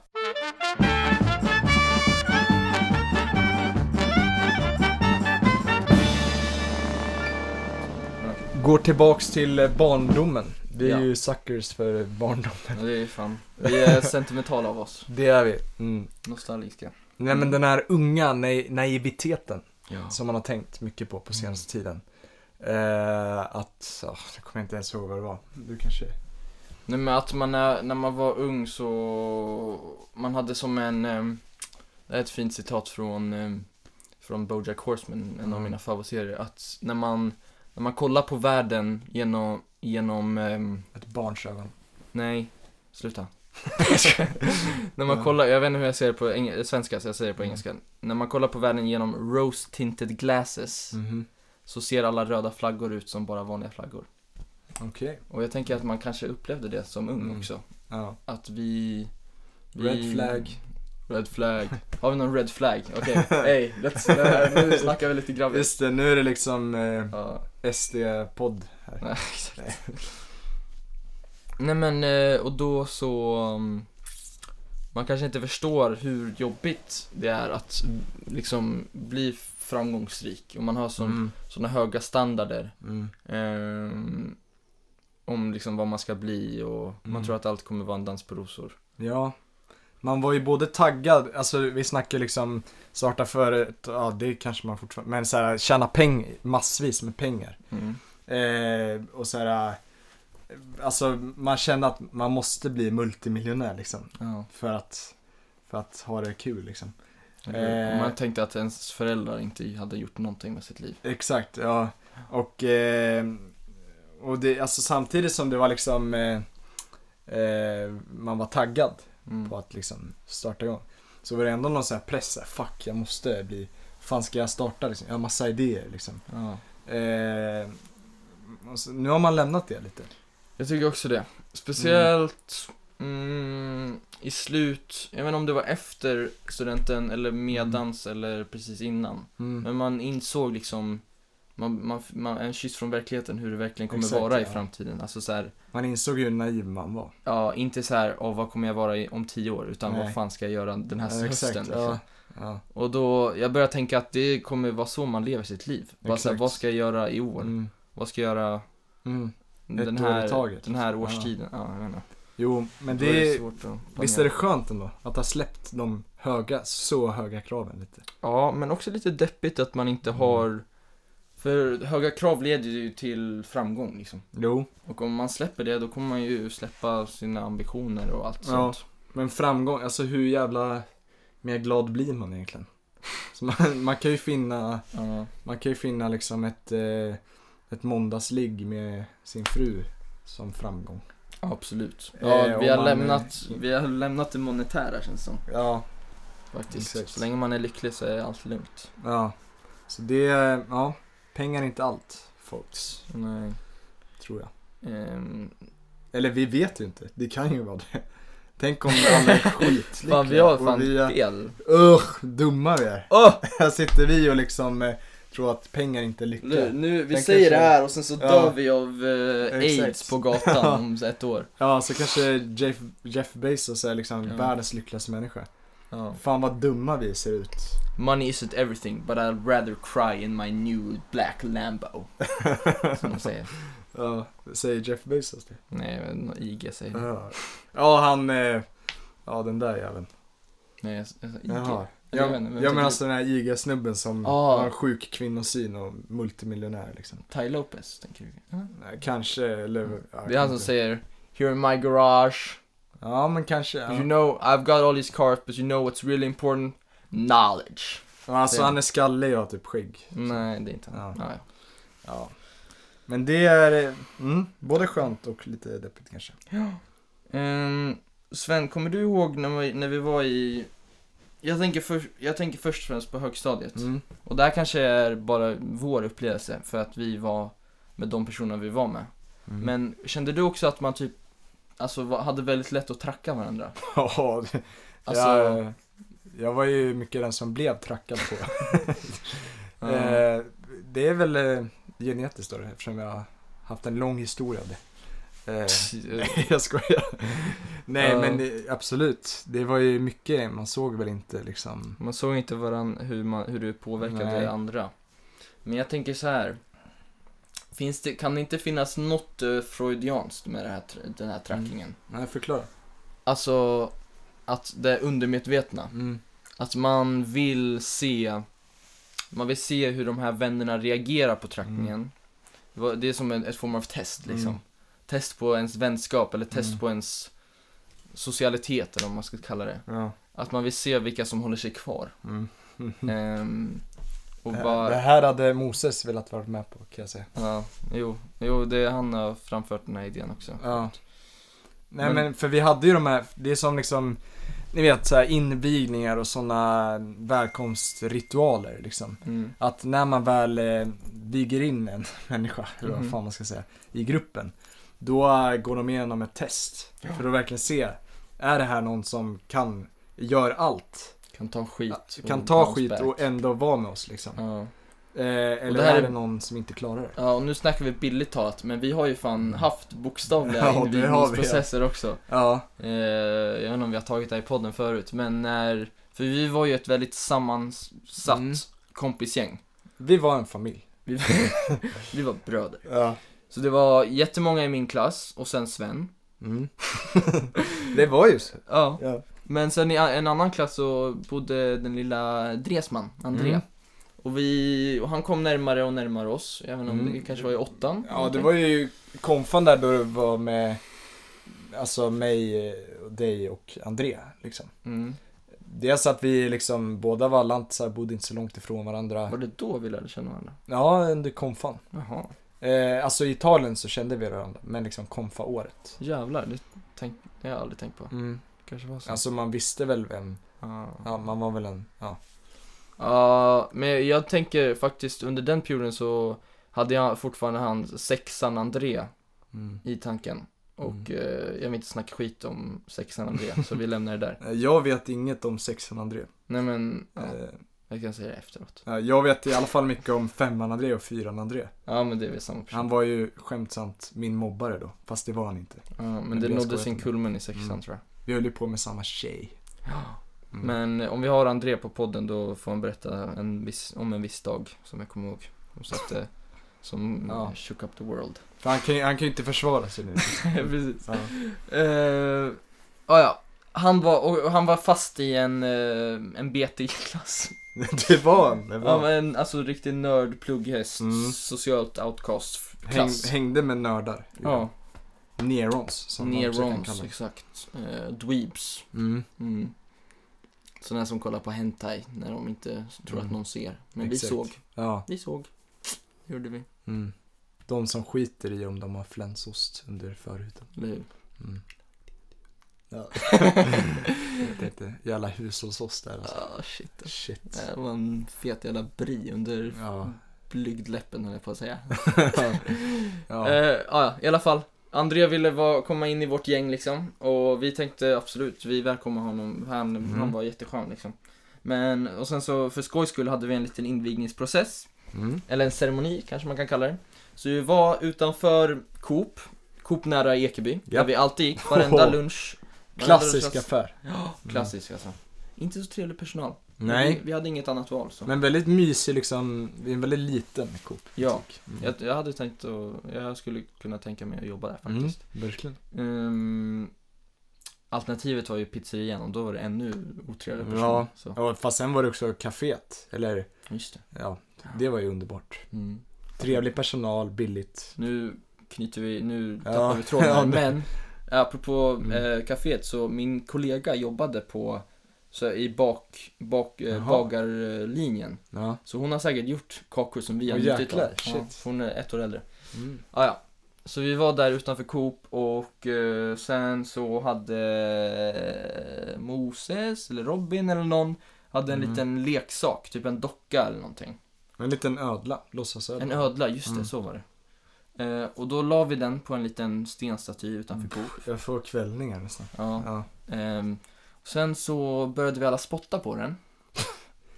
Går tillbaks till barndomen. Vi är ja. ju suckers för barndomen. Ja, det är fan. Vi är sentimentala av oss. Det är vi. Mm. Nostalgiska. Nej mm. men den här unga na- naiviteten ja. som man har tänkt mycket på på senaste mm. tiden. Eh, att, oh, jag kommer inte ens ihåg vad det var. Du kanske... Nej men att man är, när man var ung så... Man hade som en... Um, det är ett fint citat från, um, från BoJack Horseman, en mm. av mina favoritserier. Att när man... När man kollar på världen genom... genom um... ett barns ögon. Nej, sluta. När man kollar... Jag vet inte hur jag säger det på eng- svenska, så jag säger det på mm. engelska. När man kollar på världen genom rose-tinted glasses mm. så ser alla röda flaggor ut som bara vanliga flaggor. Okej. Okay. Och jag tänker att man kanske upplevde det som ung mm. också. Ja. Att vi... vi... Red flag... Red flag. Har vi någon red flag? Okej, okay. Hey, let's, nu, nu snackar vi lite grabbigt. Just det, nu är det liksom eh, uh. S D-podd här. Nej, exakt. Nej men, och då så... Man kanske inte förstår hur jobbigt det är att liksom bli framgångsrik. Och man har sån, mm. såna höga standarder. Mm. Um, om liksom vad man ska bli och mm. man tror att allt kommer vara en dans på rosor. Ja. man var ju både taggad, alltså vi snackar liksom starta förut, ja det kanske man fortfarande, men så här tjäna pengar, massvis med pengar. Mm. Eh, och så här, alltså man känner att man måste bli multimiljonär liksom, ja. för att för att ha det kul liksom. Eh, man tänkte att ens föräldrar inte hade gjort någonting med sitt liv. Exakt, ja. Och eh, och det, alltså samtidigt som det var liksom eh, eh, man var taggad mm. på att liksom starta igång. Så var det ändå någon sån här press, fuck jag måste bli, fan ska jag starta liksom? Jag har massa idéer liksom. Ja. Eh, alltså, nu har man lämnat det lite. Jag tycker också det. Speciellt mm. Mm, i slut, jag vet inte om det var efter studenten eller medans mm. eller precis innan. Mm. Men man insåg liksom man, man, man, en kyss från verkligheten, hur det verkligen kommer Exakt, vara i ja. framtiden. Alltså, så här, man insåg ju hur naiv man var. Ja, inte så här, oh, vad kommer jag vara i, om tio år? Utan Nej. vad fan ska jag göra den här ja, hösten? Exakt, ja. Ja. Och då, jag började tänka att det kommer vara så man lever sitt liv. Bara så här, vad ska jag göra i år? Mm. Vad ska jag göra mm. den, här, den här årstiden? Ja. Ja, jag vet inte. Jo, men det, det är svårt att visst är det skönt ändå att ha släppt de höga, så höga kraven lite. Ja, men också lite deppigt att man inte mm. har... För höga krav leder ju till framgång liksom. Jo. Och om man släpper det, då kommer man ju släppa sina ambitioner och allt ja, sånt. Men framgång, alltså hur jävla mer glad blir man egentligen? Så man, man kan ju finna ja. Man kan ju finna liksom ett eh, ett måndagsligg med sin fru som framgång. Ja, absolut. Ja, eh, vi har man, lämnat vi har lämnat det monetära känns som. Ja. Faktiskt. Exakt. Så länge man är lycklig så är allt lugnt. Ja. Så det ja. Pengar är inte allt, folks. Nej. Tror jag. Um... Eller vi vet ju inte. Det kan ju vara det. Tänk om alla är skitlyckliga. Fan, vi har fan vi är... fel. Ugh, dumma vi är. Oh! Här sitter vi och liksom eh, tror att pengar inte är lyckliga. Nu, nu, vi tänk säger kanske... det här och sen så ja. dör vi av eh, aids på gatan om ett år. Ja, så kanske Jeff, Jeff Bezos är liksom ja. världens lyckligaste människa. Oh. Fan vad dumma vi ser ut. Money isn't everything, but I'd rather cry in my new black Lambo. Som de säger. Ja, säger Jeff Bezos det? Nej, men I G säger det. Ja, ja han... Eh, ja, den där jäveln. Nej, alltså, I G. Jaha. Jag, jag, jag, jag menar alltså den här I G-snubben som oh. har en sjuk kvinnosyn och multimiljonär liksom. Ty Lopez, tänker du? Uh-huh. Nej, kanske. Eller, mm. ja, det är han som säger, here in my garage. Ja, men kanske. Ja. You know, I've got all these cars, but you know what's really important? Knowledge. Ja, alltså han är skallig och har typ skägg. Nej, det är inte han. Ja. Ja, ja. Ja. Men det är mm, både skönt och lite deppigt kanske. Ja. Um, Sven, kommer du ihåg när vi, när vi var i... Jag tänker, för, jag tänker först och främst på högstadiet. Mm. Och där kanske är bara vår upplevelse för att vi var med de personer vi var med. Mm. Men kände du också att man typ alltså hade väldigt lätt att tracka varandra? Ja, det, alltså... Jag, jag var ju mycket den som blev trackad på. mm. eh, det är väl eh, genetiskt då, eftersom jag har haft en lång historia av det. Eh, jag skojar. Nej, mm. men det, absolut. Det var ju mycket, man såg väl inte liksom... Man såg inte varann, hur, man, hur det påverkade Nej. andra. Men jag tänker så här... Finns det, kan det inte finnas något uh, freudianskt med det här, den här trackingen? Mm. Nej, förklara. Alltså, att det är undermedvetna. Mm. Att man vill se man vill se hur de här vännerna reagerar på trackningen. Mm. Det är som en, ett form av test, liksom. Mm. Test på ens vänskap, eller test mm. på ens socialitet, eller om man ska kalla det. Ja. Att man vill se vilka som håller sig kvar. Mm. um, Och bara... Det här hade Moses velat vara med på, kan jag säga. Ja, jo, jo det, han har framfört den här idén också. Ja. Nej, men... men för vi hade ju de här, det är som liksom, ni vet, så här invigningar och sådana välkomstritualer liksom. Mm. Att när man väl eh, viger in en människa, eller vad mm. fan man ska säga, i gruppen, då går de igenom ett test. Ja. För att verkligen se, är det här någon som kan, gör allt? Kan ta skit. Ja, kan ta skit och ändå vara med oss liksom. Ja. Eh, eller det här är det någon som inte klarar det. Ja, och nu snackar vi billigt talat, men vi har ju fan haft bokstavliga ja, invigningsprocesser ja. också. Ja. Eh, jag vet inte om vi har tagit det i podden förut, men när... För vi var ju ett väldigt sammansatt mm. kompisgäng. Vi var en familj. Vi var, vi var bröder. Ja. Så det var jättemånga i min klass och sen Sven. Mm. Det var ju så. Ja. Ja. Men sen i en annan klass så bodde den lilla Dresman, Andrea. Mm. Och, vi, och han kom närmare och närmare oss, även om mm. det kanske var i åttan. Ja, det var ju konfan där då du var med, alltså mig, dig och Andrea liksom. Mm. Dels att vi liksom båda var lantisar, bodde inte så långt ifrån varandra. Var det då vi lärde känna varandra? Ja, under konfan. Jaha. Eh, alltså i Italien så kände vi varandra, men liksom konfa-året. Jävlar, det, tänk, det har jag aldrig tänkt på. Mm. Kanske var så. Alltså man visste väl vem, ah. ja man var väl en, ja. Ja, uh, men jag tänker faktiskt under den perioden så hade jag fortfarande han sexan Andrea mm. i tanken. Och mm. eh, jag vill inte snacka skit om sexan Andrea, så vi lämnar det där. Jag vet inget om sexan Andrea. Nej men, ja, uh, jag kan säga det efteråt. Jag vet i alla fall mycket om femman Andrea och fyran Andrea. Ja men det är väl samma person. Han var ju skämtsamt min mobbare då, fast det var han inte. Ja, uh, men, men det nådde sin kulmen i sexan mm. tror jag. Vi höll ju på med samma tjej. Mm. Men om vi har André på podden då får han berätta en viss, om en viss dag som jag kommer ihåg. Så att, som ja. shook up the world. För han kan ju han kan inte försvara sig nu. Precis. Ja. Uh, ah, ja. Han var, och han var fast i en, uh, en B T-klass. Det var han. Det var. Ja, men, alltså riktig nörd, plugghäst, mm. socialt outcast-klass. Häng, hängde med nördar. Ja. Nerons. Nerons, exakt. Uh, dweebs. Mm. Mm. Sådana som kollar på hentai när de inte tror mm. att någon ser. Men exakt. vi såg. Ja. Vi såg. Det gjorde vi. Mm. De som skiter i om de har flänsost under förhuden. Mm. Ja. Jag tänkte, jävla hushållsost där. Alltså. Ah, shit. shit. Det var en fet jävla bri under ja. blygdläppen, höll jag på att säga. ja. Uh, ja, i alla fall. Andrea ville var, komma in i vårt gäng liksom. Och vi tänkte absolut, vi välkomnade honom. Han, mm. han var jätteskön liksom. Men, och sen så för skojs skull hade vi en liten invigningsprocess. Mm. Eller en ceremoni kanske man kan kalla det. Så vi var utanför Coop. Coop nära Ekeby. Yep. Där vi alltid gick, varenda lunch. Klassisk affär. Ja, klassisk mm. alltså. Inte så trevlig personal. Nej. Vi, vi hade inget annat val så. Men väldigt mysig liksom, en väldigt liten Coop. Ja, mm. jag, jag hade tänkt att, jag skulle kunna tänka mig att jobba där faktiskt. Mm, verkligen. Um, alternativet var ju pizzerian och då var det ännu otrevligare personer. Ja, så. Ja, fast sen var det också kaféet, eller? Just det. Ja, det var ju underbart. Mm. Trevlig personal, billigt. Nu knyter vi, nu tappar ja. vi tråden. ja, men apropå mm. eh, kaféet så min kollega jobbade på så i bak, bak, eh, bagarlinjen. Ja. Så hon har säkert gjort kakor som vi har gjort ytterligare. Ja, hon är ett år äldre. Mm. Ah, ja. Så vi var där utanför Coop och eh, sen så hade eh, Moses eller Robin eller någon hade en mm. liten leksak, typ en docka eller någonting. En liten ödla, låtsasödla. En ödla, just det, mm. så var det. Eh, och då la vi den på en liten stenstaty utanför Coop. Jag får kvällningar nästan. Ja, ja. Ehm, sen så började vi alla spotta på den.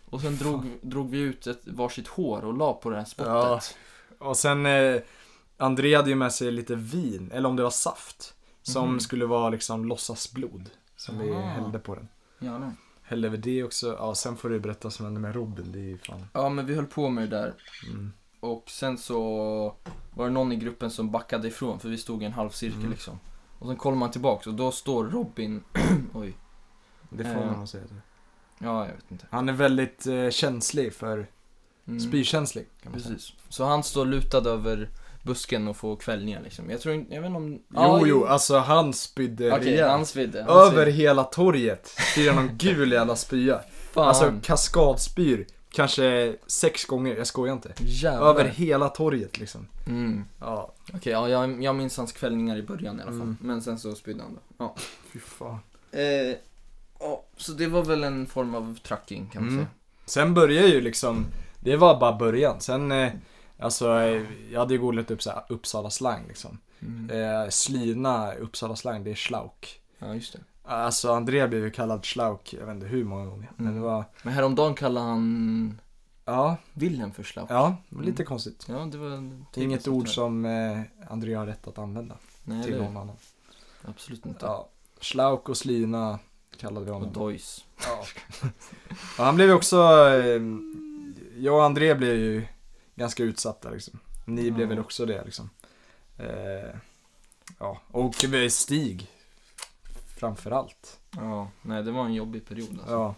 Och sen drog, drog vi ut ett, varsitt hår och la på det här spottet. Ja. Och sen eh, Andrea hade ju med sig lite vin, eller om det var saft, som mm. skulle vara liksom låtsasblod som ah. vi hällde på den. Ja, nej. Hällde vi det också. Ja, sen får du berätta som hände med Robin, det är ju fan. Ja, men vi höll på med det där. Mm. Och sen så var det någon i gruppen som backade ifrån för vi stod i en halv cirkel mm. liksom. Och sen kollar man tillbaka och då står Robin oj. Det får man nog säga. Ja, jag vet inte. Han är väldigt eh, känslig för mm. spykänslig kan man Precis. säga. Så han står lutad över busken och får kvällningar liksom. Jag tror inte, jag vet inte om... Jo, ah, jo, alltså han spydde okay, rejält. Han spydde. Han över spydde. Hela torget. Spyr någon gul jävla spya. Fan. Alltså kaskadspyr. Kanske sex gånger, jag skojar inte. Jävlar. Över hela torget liksom. Mm. Ja. Okej, okay, ja, jag, jag minns hans kvällningar i början i alla fall. Mm. Men sen så spydde han då. Ja. Fy fan. Eh... Ja, så det var väl en form av tracking kan man mm. säga. Sen började ju liksom, det var bara början. Sen, eh, alltså jag hade ju googlat upp så här, Uppsala slang liksom. Mm. Eh, slina Uppsala slang, det är slauk. Ja, just det. Alltså Andrea blev ju kallad slauk, jag vet inte hur många gånger. Mm. Men, det var... men häromdagen kallade han ja. William för slauk. Ja, lite mm. konstigt. Ja, det var inget ord som eh, Andrea har rätt att använda. Nej, till någon annan. Absolut inte. Ja, slauk och slina... kallade vi honom. Och Dojs. Ja. Och han blev ju också... Jag och André blev ju ganska utsatta liksom. Ni mm. blev väl också det liksom. Eh, ja. Och Stig framförallt. Ja, nej, det var en jobbig period alltså. Ja.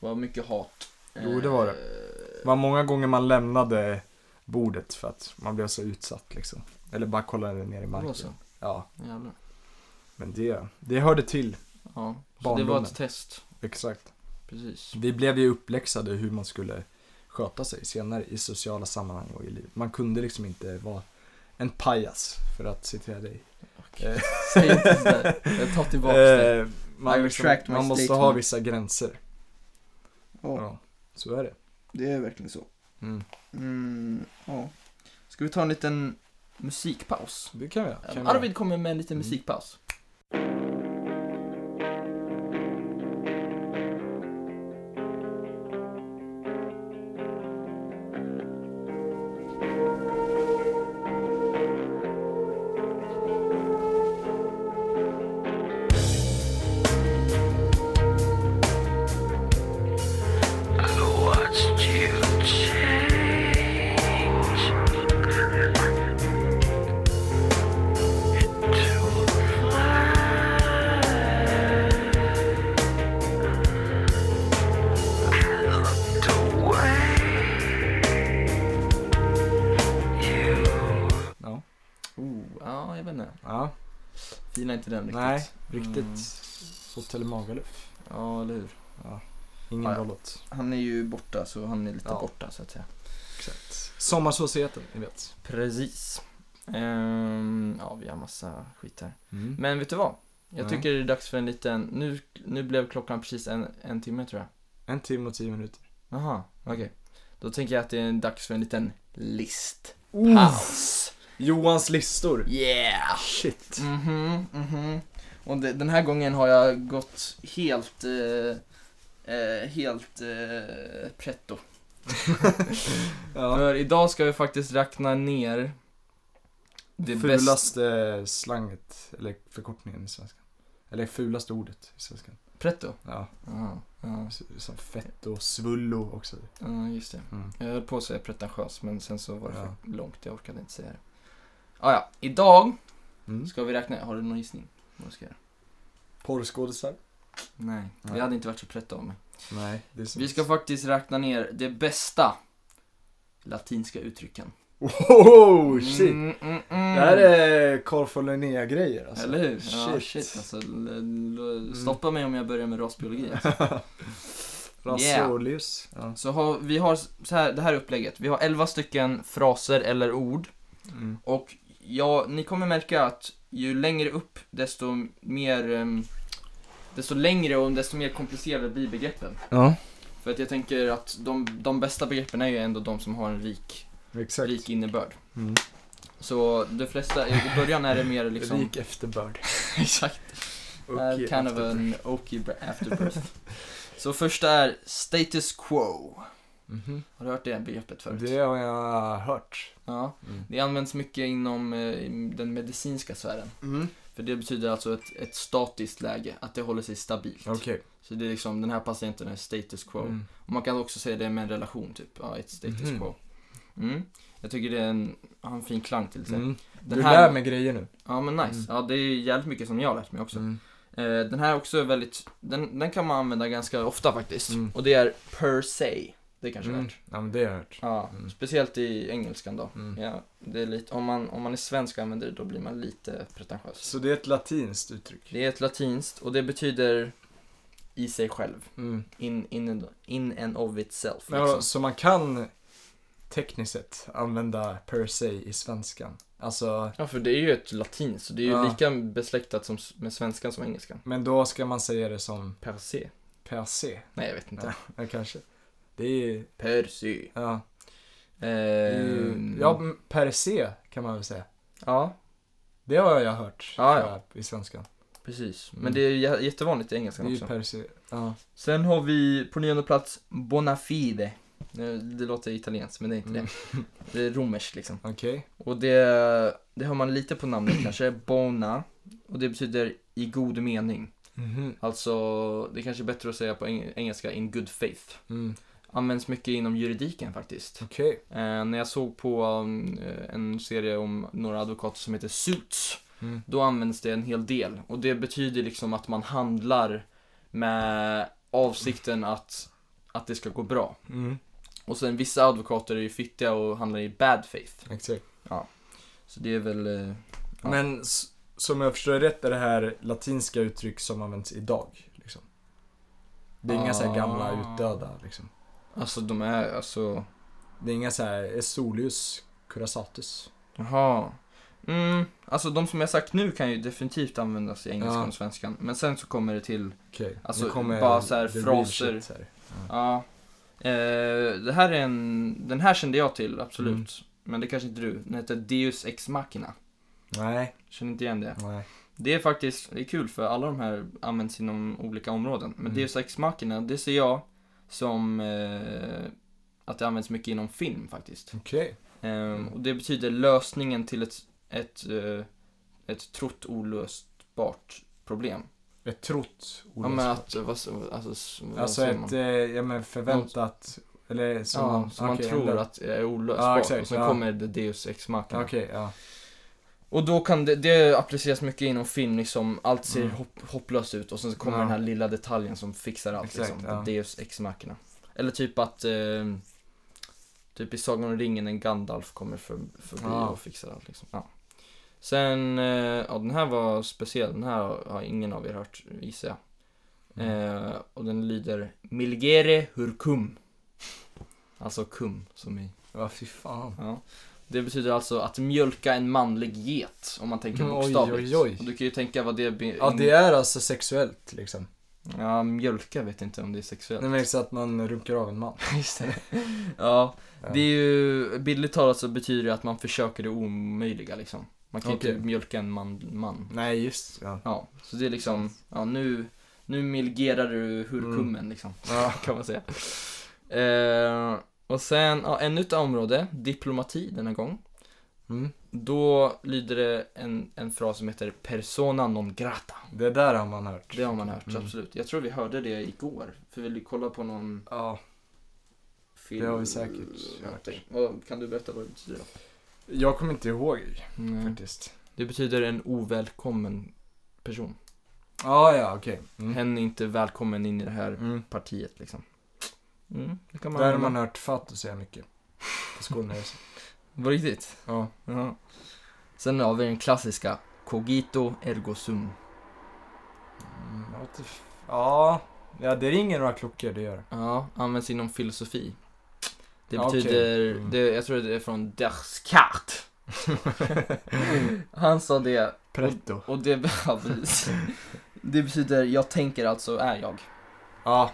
Det var mycket hat. Jo, det var det. Det var många gånger man lämnade bordet för att man blev så utsatt liksom. Eller bara kollade ner i marken. Ja. Jävlar. Men det, det hörde till. Ja, så det var ett test. Exakt. Precis. Vi blev ju uppläxade hur man skulle sköta sig senare i sociala sammanhang och i livet. Man kunde liksom inte vara en pajas, för att citera dig. Okay. Säg inte sådär. Jag tar tillbaka det. Man, liksom, man måste ha vissa gränser. Ja. Ja, så är det. Det är verkligen så. Mm. Mm, ja. Ska vi ta en liten musikpaus? Det kan vi. Kan Arvid vi. kommer med en liten mm. musikpaus. Nej, riktigt. Hotell Magaluf. Ja, eller hur? Ja. Ingen ah, ja. Bollot. Han är ju borta, så han är lite ja. borta så att säga. Exakt. Sommarsocieteten, ni vet. Precis. Ehm, ja, vi har massa skit här. Mm. Men vet du vad? Jag tycker mm. det är dags för en liten... Nu, nu blev klockan precis en, en timme, tror jag. En timme och tio minuter. Jaha, okej. Okay. Då tänker jag att det är dags för en liten list. Paus. Johans listor. Yeah. Shit. Mhm, mhm. Och det, den här gången har jag gått helt eh, eh, helt eh, pretto. Ja. För idag ska vi faktiskt räkna ner det fulaste bäst... slanget eller förkortningen i svenskan. Eller fulaste ordet i svenskan. Pretto? Ja. Uh-huh. Uh-huh. Som fetto, svullo också. Ja, uh, just det. Mm. Jag höll på att säga pretentiös, men sen så var det ja. för långt. Jag orkade inte säga det. Ah, ja. Idag mm. ska vi räkna. Har du någon gissning? Porrskådisar? Nej, det hade inte varit så prätt av mig. Nej, det är så. Vi ska faktiskt räkna ner det bästa latinska uttrycken. Oh, shit. Mm, mm, mm. Det här är Carl von Linné-grejer alltså. Eller hur? Shit. Ja, shit alltså. Stoppa mig om jag börjar med rasbiologi alltså. Rasolius. Yeah. Ja. Så har, vi har så här, det här upplägget. Vi har elva stycken fraser eller ord. Mm. Och ja, ni kommer märka att ju längre upp, desto mer um, desto längre och desto mer komplicerade blir begreppen. Ja. För att jag tänker att de, de bästa begreppen är ju ändå de som har en rik, rik innebörd. Mm. Så de flesta, i början är det mer liksom... Rik efterbörd. Exakt. Okay, uh, kind afterbirth. Of an okay afterbirth. Så första är status quo. Mm-hmm. Har du hört det begreppet förut? Det har jag hört. Ja. Mm. Det används mycket inom eh, den medicinska sfären. Mm. För det betyder alltså ett, ett statiskt läge, att det håller sig stabilt. Okay. Så det är liksom, den här patienten är status quo. Mm. Och man kan också säga det med en relation, typ. Ja, ett status mm. quo. Mm. Jag tycker det är en, en fin klang till sig. Mm. Den du här, lär mig grejer nu. Ja, men nice. Mm. Ja, det är jävligt mycket som jag har lärt mig också. Mm. Eh, den här också är väldigt... Den, den kan man använda ganska ofta faktiskt. Mm. Och det är per se. Det kanske mm. är hört. Ja, men det är hört. Ja, mm. speciellt i engelskan då. Mm. Ja, det är lite, om, man, om man är svensk och använder det, då blir man lite pretentiös. Så det är ett latinskt uttryck? Det är ett latinskt, och det betyder i sig själv. Mm. In, in, in and of itself. Liksom. Ja, så man kan tekniskt sett använda per se i svenskan? Alltså... Ja, för det är ju ett latinskt, så det är ju ja. lika besläktat som, med svenskan som engelskan. Men då ska man säga det som... Per se. Per se? Nej, jag vet inte. Ja, kanske. Det är per se. Ja. Ehm... ja, per se kan man väl säga. Ja. Det har jag hört ah, ja. i svenskan. Precis, men mm. det är jättevanligt i engelskan också. Det är per se. Ja. Sen har vi på nionde plats bona fide. Det låter italienskt, men det är inte mm. det. Det är romerskt liksom. Okej. Okay. Och det, det har man lite på namnet kanske. Bona. Och det betyder i god mening. Mm-hmm. Alltså, det är kanske bättre att säga på engelska in good faith. Mm. Används mycket inom juridiken faktiskt. Okej. Eh, när jag såg på um, en serie om några advokater som heter Suits mm. då används det en hel del. Och det betyder liksom att man handlar med avsikten att, att det ska gå bra. Mm. Och sen vissa advokater är ju fittiga och handlar i bad faith. Exakt. Ja. Så det är väl... Ja. Men som jag förstår rätt är det här latinska uttryck som används idag. Liksom. Det är ah. inga så här gamla utdöda. Liksom. Alltså de är... Alltså... Det är inga så här solius curasatus. Jaha. Mm, alltså de som jag sagt nu kan ju definitivt användas i engelskan ja. och svenskan. Men sen så kommer det till... Okay. Alltså kommer bara så här fraser. Shit, så här. Ja. ja. Eh, det här är en... Den här kände jag till, absolut. Mm. Men det kanske inte du. Den heter Deus Ex Machina. Nej. Känner inte igen det. Nej. Det är faktiskt... Det är kul för alla de här används inom olika områden. Men mm. Deus Ex Machina, det ser jag som... Eh, att det används mycket inom film faktiskt. Okej. Okay. Ehm, och det betyder lösningen till ett ett ett, ett trott olösbart problem. Ett trott olösbart. Ja, alltså alltså ett eh, ja, men förväntat någon, eller som ja, man, som okay, man tror eller... att är olösbart ah, exactly, och sen ja. kommer det Deus Ex Machina. Okej, okay, ja. Och då kan det, det appliceras mycket inom film liksom, allt ser mm. hopp, hopplöst ut och sen så kommer ja. den här lilla detaljen som fixar allt exactly, liksom. Ja. Deus Ex Machina. Eller typ att eh, typ i Sagan om ringen en Gandalf kommer för, förbi ja. och fixar allt liksom. Ja. Sen, eh, ja den här var speciell. Den här har ingen av er hört, gissar jag. Eh, och den lyder Milgere Hurkum. Alltså kum som i... Ja, fy fan. Ja. Det betyder alltså att mjölka en manlig get, om man tänker bokstavligt. Oj, oj, oj. Och du kan ju tänka vad det... Be- ja, det är alltså sexuellt liksom. Ja, mjölka vet inte om det är sexuellt. Nej, men så att man runkar av en man. Just det. Ja, det är ju billigt talat så betyder det att man försöker det omöjliga liksom. Man kan okay. inte mjölka en man, man. Nej, just ja. Ja, så det är liksom ja, nu nu milgerar du hurkummen mm. liksom. Ja, kan man säga. eh, och sen ja, ännu ett område, diplomati denna gång. Mm. Då lyder det en, en fras som heter persona non grata. Det där har man hört. Det har man hört, mm. absolut. Jag tror vi hörde det igår. För vi ville kolla på någon ja. film. Det har vi säkert hört. Vad, kan du berätta vad det betyder? Jag kommer inte ihåg mm. faktiskt. Det betyder en ovälkommen person. Ah, ja, okej. Okay. Mm. Hen är inte välkommen in i det här mm. partiet liksom. Mm, det kan man där har man hört fatt och säga mycket. På skolan. Var riktigt? Ja. ja. Sen har vi den klassiska cogito ergo sum. Mm, ja, ja, det ringer några klockor, det gör. Ja, används inom filosofi. Det ja, betyder, okay. mm. det, jag tror det är från Descartes. Han sa det. Pretto. Och, och det, det betyder, jag tänker alltså är jag. Ja,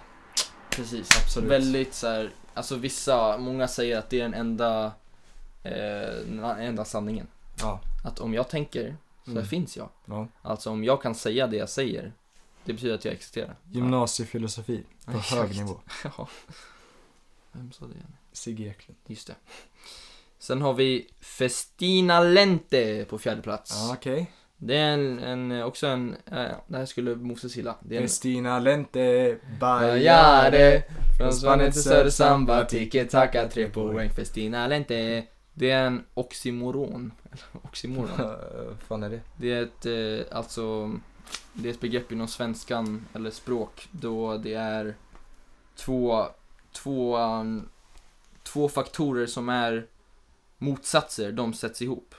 precis. Absolut. Väldigt så här, alltså vissa, många säger att det är en enda... Eh, enda sanningen ja. Att om jag tänker så mm. finns jag ja. Alltså om jag kan säga det jag säger, det betyder att jag existerar. Gymnasiefilosofi ja. På hög nivå ja. Vem sa det igen? Sigge. Just det. Sen har vi Festina Lente på fjärde plats ja, okay. Det är en, en, också en äh, det här skulle Moses gilla. Festina Lente Bajare från Spanien till Söder Samba Tike Taka tre poäng Festina Lente. Det är en oxymoron. Oxymoron. Fan är det? Det är ett, alltså, det är ett begrepp inom svenskan eller språk då det är två två två faktorer som är motsatser, de sätts ihop.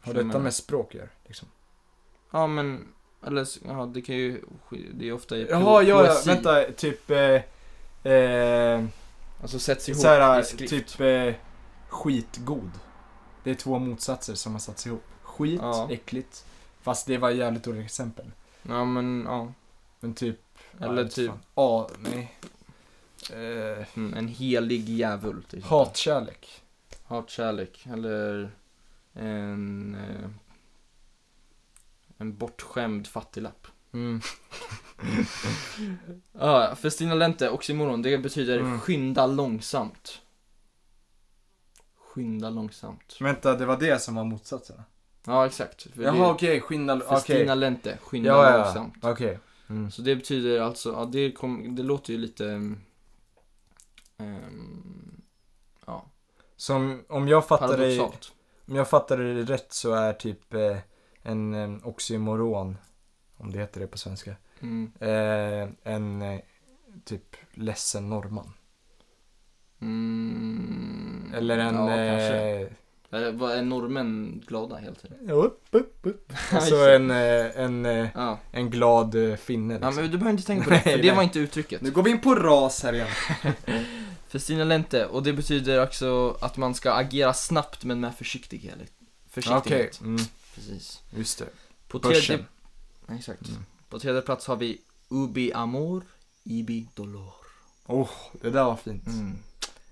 Har detta med språk gör, liksom? Ja, men eller ja, det kan ju det är ofta i Jaha, ja, ja, vänta, typ eh, eh alltså sätts ihop såhär, i skrift. Typ eh, skitgod. Det är två motsatser som har satts ihop. Skit, ja. Äckligt. Fast det var ett jävligt dåligt exempel. Ja, men ja. Men typ eller ja, typ ja, nej. Eh, mm, en helig jävul typ. Hatkärlek. Hatkärlek eller en en bortskämd fattiglapp. Mm. Ja, Festina Lente oxymoron, det betyder mm. skynda långsamt. Skynda långsamt. Vänta, det var det som var motsatsen. Ja, exakt. Jaha, okej, okay, skynda Festina okay. Lente, skynda ja, ja, ja. långsamt. Okej. Okay. Mm. Så det betyder alltså ja, det kom, det låter ju lite um, ja, som om jag fattar dig. Om jag fattar det rätt så är typ eh, en, en oxymoron, om det heter det på svenska. Mm. Eh, en eh, typ ledsen norrman. Mm. Eller en... Ja, eh, kanske. Är norrmän glada helt enkelt? Upp, upp, upp. Alltså en, en, en, ja. en glad finne. Liksom. Ja, men du behöver inte tänka på det, för det var inte uttrycket. Nu går vi in på ras här igen. Festina lente, och det betyder också att man ska agera snabbt men med försiktighet. Försiktighet. Okej, okay. mm. Precis. Just det. På tredje... Exakt. Mm. På tredje plats har vi Ubi amor, ibi dolor. Åh, oh, det där var fint. Mm.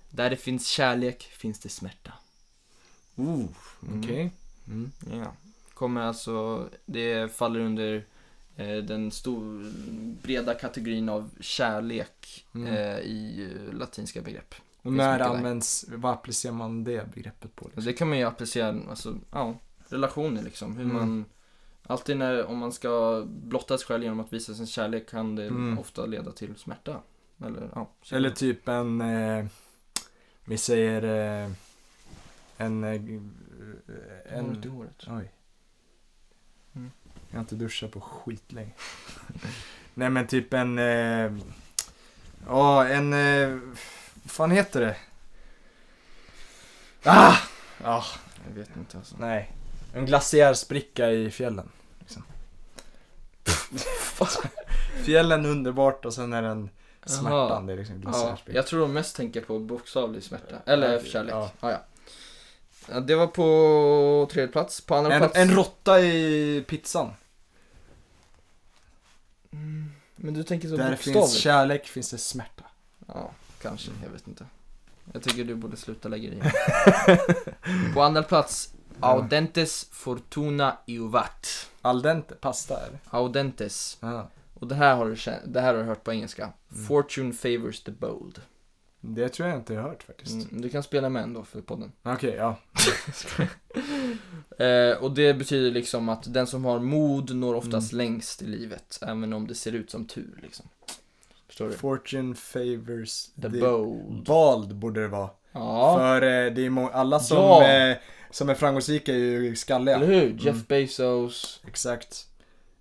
Där det finns kärlek finns det smärta. Oh, okej. Okay. Mm. Mm. Ja. Kommer alltså, det faller under eh, den stor, breda kategorin av kärlek mm. eh, i latinska begrepp. Och när används, vad applicerar man det begreppet på? Liksom? Det kan man ju applicera, alltså, ja, relationer liksom. Hur mm. man, alltid när, om man ska blotta sig själv genom att visa sin kärlek kan det mm. ofta leda till smärta. Eller, ja, Eller typ en... Eh, vi säger eh, en en oh, oj. Mm. Jag har inte duschat på skit länge. Nej men typ en eh, ja en eh, vad fan heter det? Ah, ja, ah, jag vet inte alltså. Nej. En glaciärspricka i fjällen liksom. Fjällen underbart och sen är den smärtan, det är liksom glaciärspricka. Ja, jag tror de mest tänker på bokstavlig smärta eller kärlek. Ja. Ah, ja. Ja, det var på tredje plats. På andra en, plats. En råtta i pizzan. Mm. Men du tänker så där bokstavligt. Där finns kärlek, finns det smärta. Ja, kanske. Mm. Jag vet inte. Jag tycker du borde sluta lägga dig. På andra plats. Au dentes fortuna iuvat. Al dente, pasta eller? Au dentes. Ja. Och det här har du känt, det här har du hört på engelska. Mm. Fortune favors the bold. Det tror jag inte jag har hört faktiskt. Mm, du kan spela med ändå för podden. Okej, okay, ja. eh, och det betyder liksom att den som har mod når oftast mm. längst i livet. Även om det ser ut som tur liksom. Förstår du? Fortune favors the, the bold. Bald borde det vara. Ja. För eh, det är må- alla som, ja. eh, som är framgångsrika är ju skalliga. Eller hur? Jeff mm. Bezos. Exakt.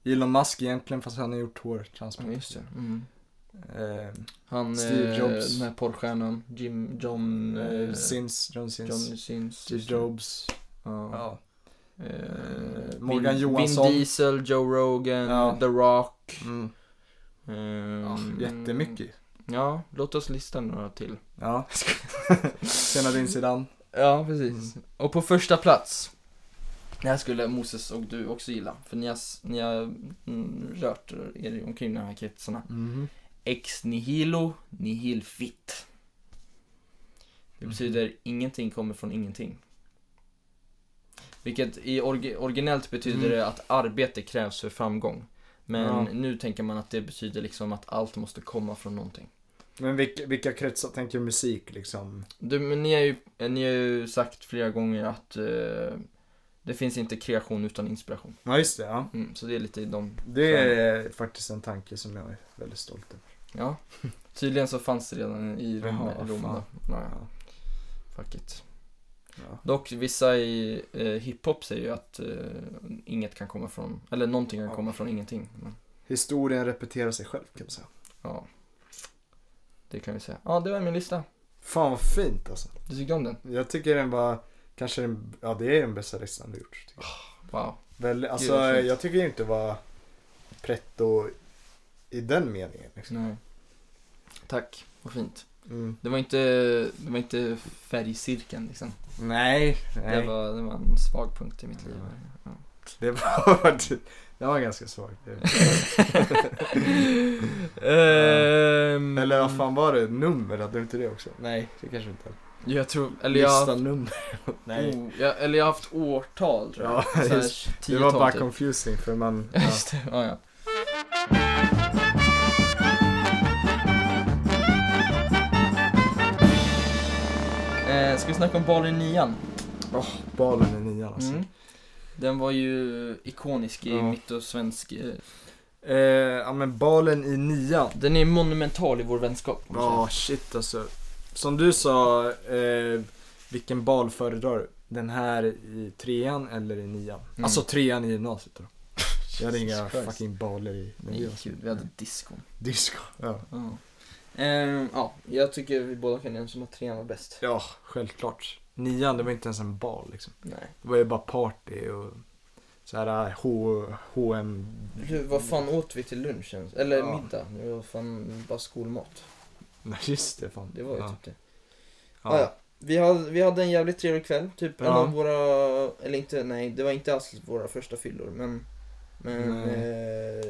Elon Musk egentligen fast han har gjort hårtransplantation. Just det, mm. Eh, han Steve Jobs, den här porrstjärnan Jim John eh, Sims John Sims, John Sims Steve Jobs ja. Ja. Eh, Morgan Vin, Johansson, Vin Diesel, Joe Rogan, ja. The Rock mm. eh, ja, jättemycket. Ja, låt oss lista några till. Ja. Senare din sidan. Ja, precis. Mm. Och på första plats. Det här skulle Moses och du också gilla, för ni har, ni har mm, rört er omkring de här kretsarna. Mm. Ex nihilo nihil fit. Det betyder mm. ingenting kommer från ingenting. Vilket i orgi- originellt betyder mm. det att arbete krävs för framgång. Men ja. Nu tänker man att det betyder liksom att allt måste komma från någonting. Men vilka, vilka kretsar tänker musik liksom? Du, men ni har ju, ni har ju sagt flera gånger att uh, det finns inte kreation utan inspiration. Ja, just det, ja. Mm, så det är lite i dem. Det är faktiskt en tanke som jag är väldigt stolt över. Ja, tydligen så fanns det redan i Roma. Jaha, ja, ja. Fuck it. Ja. Dock, vissa i eh, hiphop säger ju att eh, inget kan komma från, eller någonting kan ja. komma från ingenting. Men... historien repeterar sig själv, kan man säga. Ja, det kan vi säga. Ja, det var min lista. Fan vad fint alltså. Du tyckte om den? Jag tycker den var... kanske den, ja det är den bästa listan du gjort. Oh, wow. Väl, alltså Gud, jag tycker inte var pretto i den meningen liksom. Nej. Tack, vad fint. Mm. Det var inte det var inte färgcirkeln liksom. Nej, nej. Det var det var en svag punkt i mitt liv. Ja. Det var det var ganska svagt. um, Eller vad fan var det? Nummer hade du inte det också? Nej, det kanske inte. Jag tror, eller jag haft, nej. Oh, jag, eller jag har haft årtal tror jag. Ja, så just, det var bara typ. Confusing för man ja. Just det, ja, ja. Eh, ska vi snacka om balen i nian? Åh, oh, balen i nian alltså. Mm. Den var ju ikonisk i ja. mitt och svensk eh. Eh, ja men balen i nian. Den är monumental i vår vänskap. Ja, oh, shit alltså. Som du sa, eh, vilken bal föredrar du? den här i trean eller i nian. Mm. Alltså trean i gymnasiet då. Jag hade inga fucking baller i. Nej, gud, vi hade disco. Disco, ja. Ja. Ehm, ja, jag tycker vi båda kan nämna som att trean var bäst. Ja, självklart. Nian, det var inte ens en bal liksom. Nej. Det var ju bara party och så här H, H M. Du, vad fan åt vi till lunchen? Eller ja. middag? Det var fan bara skolmat. Nej, just det fan. Det var ju ja. typ det. Ja. Ah, ja. Vi hade, vi hade en jävligt trevlig kväll. Typ ja. en av våra, eller inte, nej, det var inte alls våra första fyllor. Men, men eh,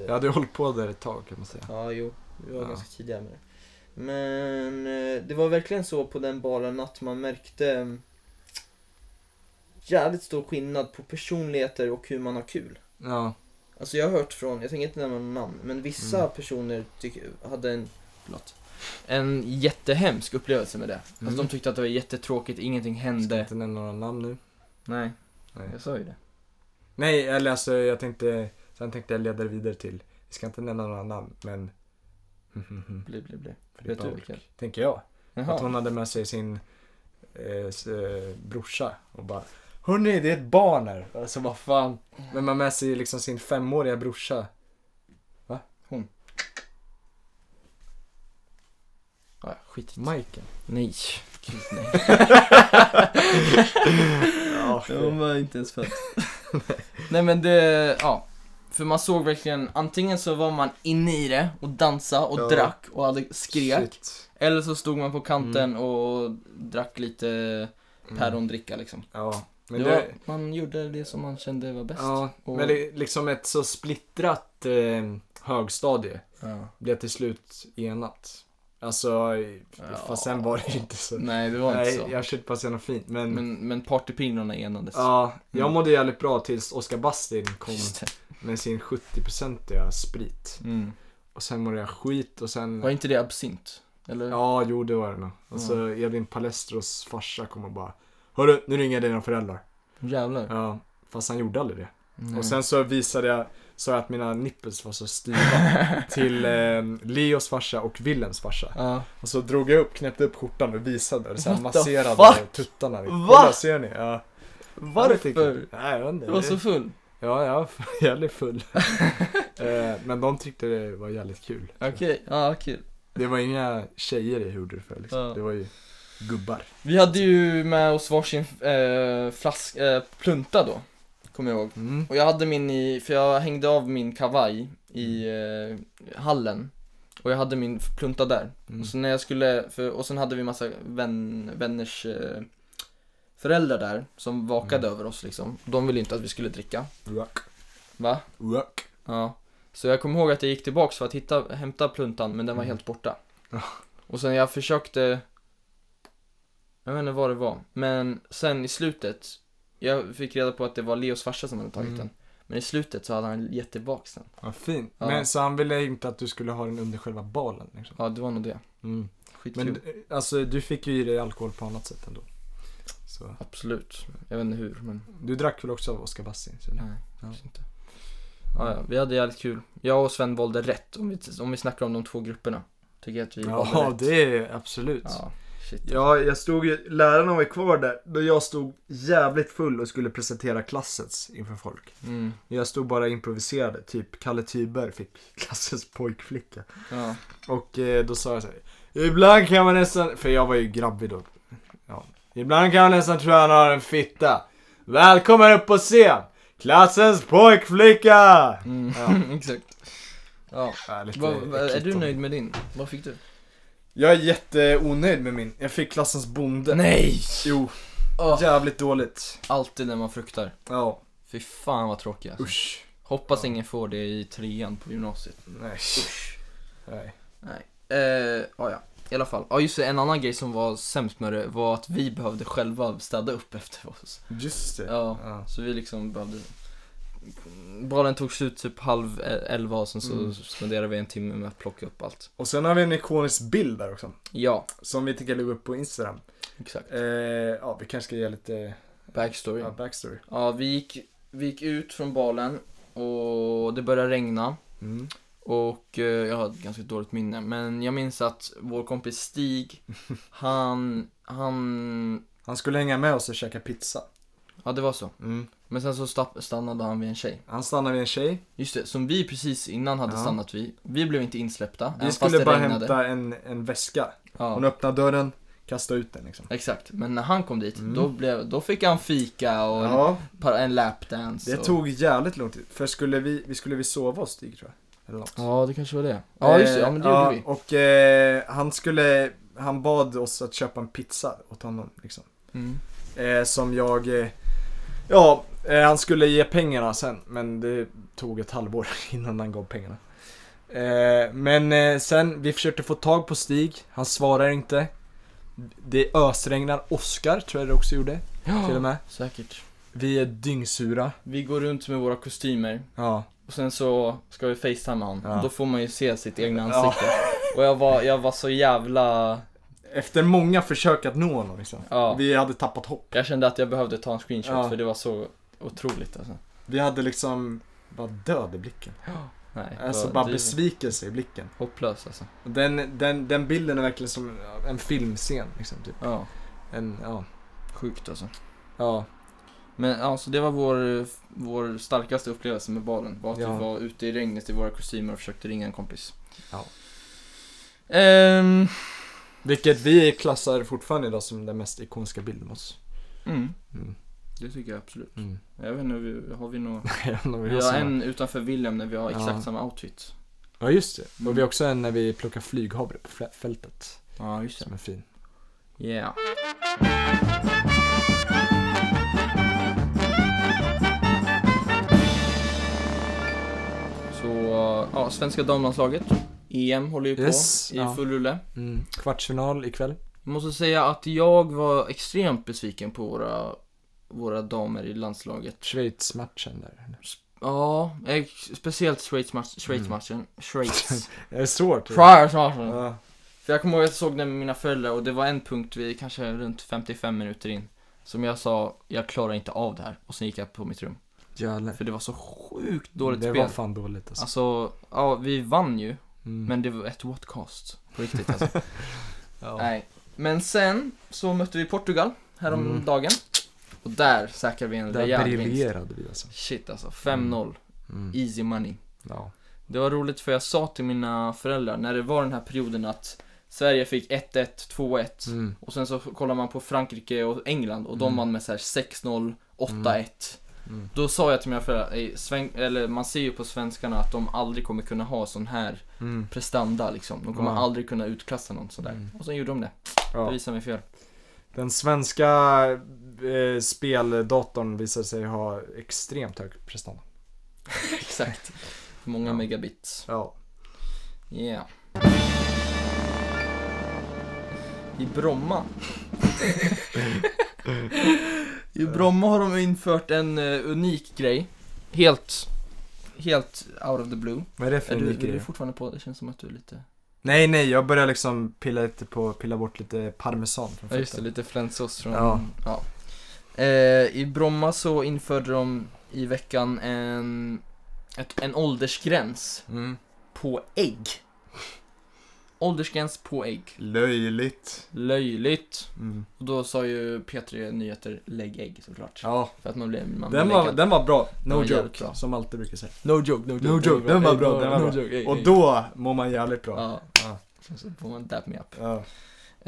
jag hade hållit på där ett tag kan man säga. Ja, jo, vi var ja. ganska tidiga med det. Men eh, det var verkligen så på den balen att man märkte jävligt stor skillnad på personligheter och hur man har kul. Ja. Alltså jag har hört från, jag tänker inte nämna någon namn, men vissa mm. personer tyck, hade en, förlåt, en jättehemsk upplevelse med det. Mm. Alltså de tyckte att det var jättetråkigt, ingenting hände. Ska inte nämna några namn nu. Nej. Nej, jag sa ju det. Nej, eller alltså jag tänkte, sen tänkte jag leda vidare till, vi ska inte nämna några namn, men bli, bli, bli. Vet du vilken? Tänker jag. Jaha. Att hon hade med sig sin eh, brorsa och bara, hörni, det är ett barn här. Alltså vad fan. Men man med sig liksom sin femåriga brorsa. Va? Hon. Ja, skit. Michael. Nej. Gud, nej. Ja, hon var inte ens född. Nej, men det, ja. För man såg verkligen, antingen så var man inne i det och dansade och ja. drack och hade skrek. Shit. Eller så stod man på kanten mm. och drack lite mm. pärondricka liksom. Ja, men det var, det... Man gjorde det som man kände var bäst. Ja, och... men det, liksom ett så splittrat eh, högstadie ja. blev till slut enat. Alltså, ja. fast sen var det inte så. Nej, det var Nej, inte så. Jag kört på sig något fint. Men, men, men partypinnarna enades. Ja, jag mådde jävligt bra tills Oskar Bastin kom med sin sjuttio procentiga sprit. Mm. Och sen mådde jag skit och sen... Var inte det absint? Eller? Ja, jo, det var det nog. Och så mm. Edvin Palestros farsa kom och bara, hörru, nu ringer dina föräldrar. Jävlar. Ja, fast han gjorde aldrig det. Mm. Och sen så visade jag... Så att mina nipples var så styva till eh, Leos farsa och Willems farsa. Uh. Och så drog jag upp, knäppte upp skjortan och visade och så masserade tuttarna. Va? Ser ni? Ja. Varför? Nej, jag undrar. Du var så full. Ja, jag var jävligt full. eh, men de tyckte det var jävligt kul. Okej, okay. ja, kul. Det var inga tjejer i hur du för liksom. Uh. Det var ju gubbar. Vi hade ju med oss varsin eh, flask, eh, plunta då. Kommer jag ihåg. Mm. Och jag hade min i, för jag hängde av min kavaj i eh, hallen. Och jag hade min plunta där. Mm. Och så när jag skulle, för, och sen hade vi massa vän, vänners eh, föräldrar där som vakade mm. över oss liksom. De ville inte att vi skulle dricka. Rock. Va? Rock. Ja. Så jag kommer ihåg att jag gick tillbaka för att hitta, hämta pluntan, men den var mm. helt borta. Och sen jag försökte, jag vet inte vad det var, men sen i slutet jag fick reda på att det var Leos farsa som hade tagit mm. den. Men i slutet så hade han gett tillbaka den. Ja, fint. Ja. Men så han ville inte att du skulle ha den under själva balen liksom. Ja, det var nog det. Mm. Skitkul. Men alltså, du fick ju i dig alkohol på annat sätt ändå. Så. Absolut. Jag vet inte hur, men... Du drack väl också av Oskar Bassin? Så... Nej, ja. inte. Ja, ja, vi hade jävligt kul. Jag och Sven valde rätt om vi, om vi snackar om de två grupperna. Tycker jag att vi ja, valde rätt. Det är absolut. Ja. Ja, jag stod ju, lärarna var kvar där då jag stod jävligt full och skulle presentera klassens inför folk. Mm. Jag stod bara improviserade, typ Kalle Tyber fick klassens pojkflicka. Ja. Och eh, då sa jag så här, ibland kan man nästan, för jag var ju grabbig då. Ja. Ibland kan man nästan tro att han har en fitta. Välkommen upp på scen. Klassens pojkflicka. Mm. Ja. Exakt. Ja. Ja, lite, va, va, är du nöjd med din? Vad fick du? Jag är jätteonöjd med min. Jag fick klassens bonde. Nej! Jo, oh. jävligt dåligt. Alltid när man fruktar. Ja. Fy fan vad tråkigt alltså. Usch. Hoppas ja. ingen får det i trean på gymnasiet. Nej. Usch. Nej. Nej. Eh, oh ja. I alla fall. Ja, just det, en annan grej som var sämst med det var att vi behövde själva städa upp efter oss. Just det. Ja, ja. Så vi liksom behövde... Balen togs ut typ halv elva och sen så mm. spenderade vi en timme med att plocka upp allt. Och sen har vi en ikonisk bild där också. Ja. Som vi tänker lägga upp på Instagram. Exakt. eh, Ja, vi kanske ska ge lite backstory. Ja, backstory. Ja, vi gick, vi gick ut från balen och det började regna. Mm. Och eh, jag har ett ganska dåligt minne, men jag minns att vår kompis Stig Han Han Han skulle hänga med oss och käka pizza. Ja, det var så. Mm. Men sen så stapp, stannade han vid en tjej. Han stannade vid en tjej. Just det, som vi precis innan hade ja. stannat vid. Vi blev inte insläppta. Vi skulle bara regnade. hämta en, en väska. Ja. Hon öppnade dörren, kastade ut den liksom. Exakt, men när han kom dit, mm. då, blev, då fick han fika och ja. en, en lapdance. Det och... tog jävligt lång tid. För skulle vi, vi skulle vi sova oss, Stig, tror jag. Eller något. Ja, det kanske var det. Ja, just det. Ja, men det ja, gjorde vi. Och eh, han skulle... Han bad oss att köpa en pizza åt honom liksom. Mm. Eh, som jag... Eh, ja, eh, han skulle ge pengarna sen. Men det tog ett halvår innan han gav pengarna. Eh, men eh, sen, vi försökte få tag på Stig. Han svarar inte. Det ösregnar. Oscar tror jag det också gjorde. Ja, till och med. Säkert. Vi är dyngsura. Vi går runt med våra kostymer. Ja. Och sen så ska vi facetima honom. Ja. Då får man ju se sitt egna ansikte. Ja. Och jag var, jag var så jävla... Efter många försök att nå honom liksom. Ja. Vi hade tappat hopp. Jag kände att jag behövde ta en screenshot ja. för det var så otroligt alltså. Vi hade liksom bara död i blicken. Nej, alltså bara det... besvikelse i blicken. Hopplös alltså. Den, den, den bilden är verkligen som en filmscen liksom typ. Ja. En, ja. Sjukt alltså. Ja. Men alltså det var vår, vår starkaste upplevelse med balen. Var att ja. vi var ute i regnet i våra kostymer och försökte ringa en kompis. Ja. Um, vilket vi klassar fortfarande idag som den mest ikoniska bilden av oss. Mm. Mm. Det tycker jag absolut. Mm. Jag vet inte, vi, har vi nog... vi har en utanför William när vi har exakt ja. samma outfit. Ja just det. Mm. Och vi har också en när vi plockar flyghavre på fl- fältet. Ja just det. Som är fin. Ja. Yeah. Ja, svenska damlandslaget E M håller ju på yes, i ja. full rulle. Mm. Kvartsfinal ikväll. Jag måste säga att jag var extremt besviken på våra, våra damer i landslaget. Schweiz-matchen där. Ja, speciellt Schweiz-matchen. Schweiz. Det är svårt. Ja. För jag kommer ihåg att jag såg den med mina föräldrar och det var en punkt vid kanske runt femtiofem minuter in som jag sa, jag klarar inte av det här. Och sen gick jag på mitt rum. Jävlar. För det var så sjukt dåligt det spel. Det var fan dåligt alltså. Alltså, ja, vi vann ju. Mm. Men det var ett what cost på riktigt alltså. ja. Nej. Men sen så mötte vi Portugal härom mm. dagen. Och där säkrade vi en rejäl vinst. Där briljerade vi alltså. Shit alltså, fem noll. Mm. Easy money. Ja. Det var roligt för jag sa till mina föräldrar när det var den här perioden att Sverige fick ett ett, två ett. Mm. Och sen så kollar man på Frankrike och England och de mm. vann med så här sex noll, åtta ett. Mm. Mm. Då sa jag till mina föräldrar sväng, eller man ser ju på svenskarna att de aldrig kommer kunna ha sån här mm. prestanda liksom. De kommer ja. aldrig kunna utklassa någon sådär mm. Och sen gjorde de det, ja. det visar mig fel. Den svenska eh, speldatorn visar sig ha extremt hög prestanda. Exakt. Många ja. megabits. Ja. Yeah. I Bromma i Bromma har de infört en uh, unik grej. Helt helt out of the blue. Vad är det för är unik du, grej? Är du fortfarande på? Det känns som att du är lite... Nej, nej. Jag börjar liksom pilla, lite på, pilla bort lite parmesan. Från ja, just det. Lite flänsås från... Ja. Ja. Uh, I Bromma så införde de i veckan en, ett, en åldersgräns mm. på ägg. Åldersgräns på ägg. Löjligt. Löjligt. Mm. Och då sa ju P tre Nyheter lägg ägg såklart. Ja. För att man blev man den var läggad. Den var bra. No var joke bra. Som alltid brukar säga. No joke, no joke. No joke. Den var bra, den var bra. Och då mår man jävligt bra. Ja. ja. Så får man dab me up. Ja.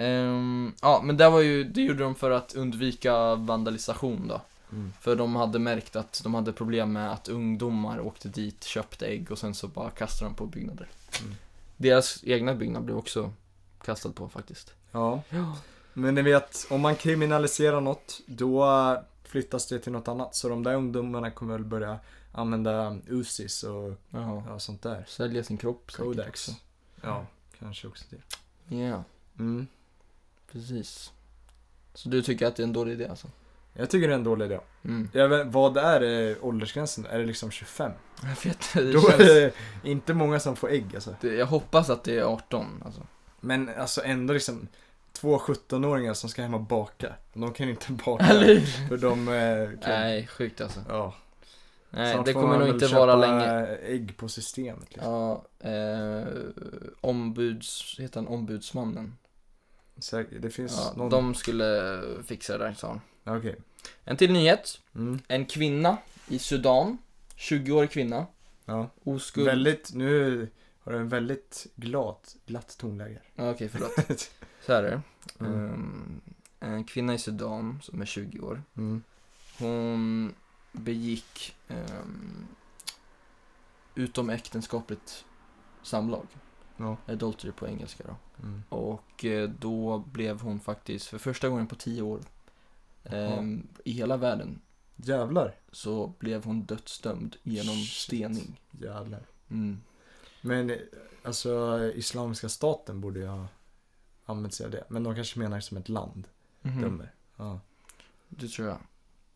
Um, ja, men det var ju det gjorde de för att undvika vandalisation då. Mm. För de hade märkt att de hade problem med att ungdomar åkte dit, köpte ägg och sen så bara kastade de på byggnader. Mm. Deras egna byggnad blev också kastad på faktiskt. Ja. Men ni vet, om man kriminaliserar något, då flyttas det till något annat. Så de där ungdomarna kommer väl börja använda U S I S och ja, sånt där. Sälja sin kropp. Kodax. Ja, kanske också det. Ja. Yeah. Mm. Precis. Så du tycker att det är en dålig idé alltså? Jag tycker det är en dålig idé. Mm. Jag vet, vad är åldersgränsen? Är det liksom tjugofem? Jag vet inte. Då känns... är det inte många som får ägg. Alltså. Det, jag hoppas att det är arton. Alltså. Men alltså ändå liksom två sjutton-åringar som ska hem och baka. De kan inte baka. För de, eh, kan... Nej, sjukt alltså. Ja. Nej, snart det kommer nog inte vara länge. Ägg på systemet. Liksom. Ja, eh, ombuds, heter han ombudsmannen? Säkert, det finns ja, någon... De skulle fixa det där, sa han. Okay. En till nyhet. Mm. En kvinna i Sudan, tjugo-årig kvinna. Ja. Oskuld. Väldigt, nu har du en väldigt glad, glatt tonläge. Okej, okay, förlåt. Så här är det. Mm. Um, en kvinna i Sudan som är tjugo år. Mm. Hon begick um, utom äktenskapligt samlag. Ja. Adultery på engelska då. Mm. Och då blev hon faktiskt för första gången på tio år ehm, i hela världen. Jävlar. Så blev hon dödsdömd genom Shit. stening. Jävlar. Mm. Men alltså Islamiska staten borde ju ha använt sig av det. Men de kanske menar som ett land. Mm-hmm. Dömer. Ja. Det tror jag.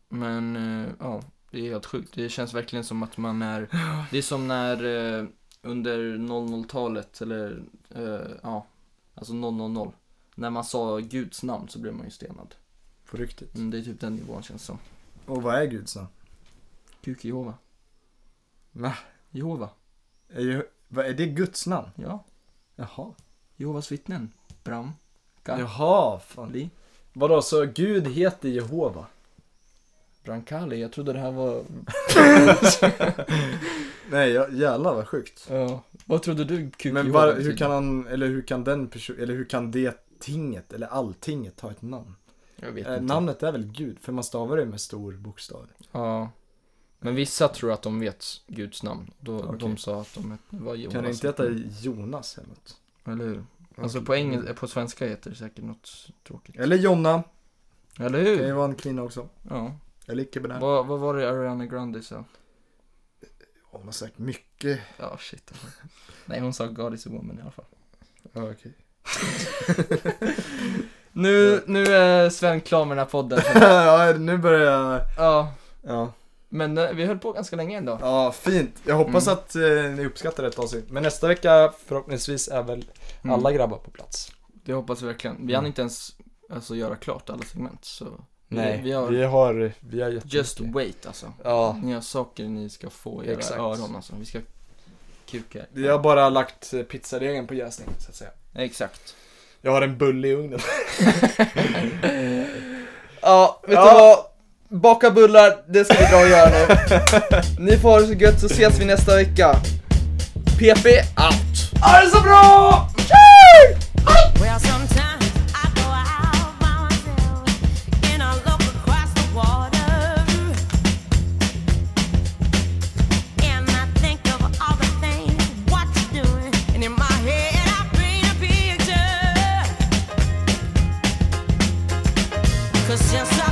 Men ja, det är helt sjukt. Det känns verkligen som att man är... Det är som när... Under noll noll-talet eller uh, ja, alltså noll noll noll. När man sa Guds namn så blev man ju stenad. På riktigt. Mm, det är typ den nivån känns som. Och vad är Guds namn? Kuk Jehova. Va? Jehova. Är, je- va, är det Guds namn? Ja. Jaha. Jehovas vittnen. Bram. Ka. Jaha, fan. Li. Vadå, så Gud heter Jehova? Brankali, jag trodde det här var... Nej, jävlar vad sjukt. Ja. Vad trodde du? Kuk- Men var, hur kan han, eller hur kan den person, eller hur kan det tinget, eller alltinget ha ett namn? Jag vet eh, inte. Namnet är väl Gud, för man stavar det med stor bokstav. Ja. Men vissa tror att de vet Guds namn. Då, okay. De sa att de var Jonas. Kan det inte heta Jonas eller något? Eller hur? Alltså okay. på, engel, på svenska heter det säkert något tråkigt. Eller Jonna. Eller hur? Det var en kvinna också. Ja. Vad, vad var det Ariana Grande sa? Hon har sagt mycket. Ja, oh, shit. Nej, hon sa God is a woman i alla fall. Ja, oh, okej. Okay. nu, nu är Sven klar med den här podden. Ja, nu börjar jag... Ja. Ja. Men vi höll på ganska länge ändå. Ja, fint. Jag hoppas mm. att eh, ni uppskattar det avsnitt. Men nästa vecka förhoppningsvis är väl mm. alla grabbar på plats. Det hoppas vi verkligen. Vi mm. hann inte ens alltså, göra klart alla segment, så... Nej, vi har, vi har, vi har just wait alltså. Ja. Ni har saker ni ska få i era Exakt. öron alltså. Vi ska kuka. Vi har bara lagt pizzadegen på jäsning så att säga. Exakt. Jag har en bulle i ugnen. Ja, vet ja. du vad? Baka bullar, det ska vi dra och göra nu. Ni får ha det så gött så ses vi nästa vecka. P P out! Ha det så bra! Tjej! Cause just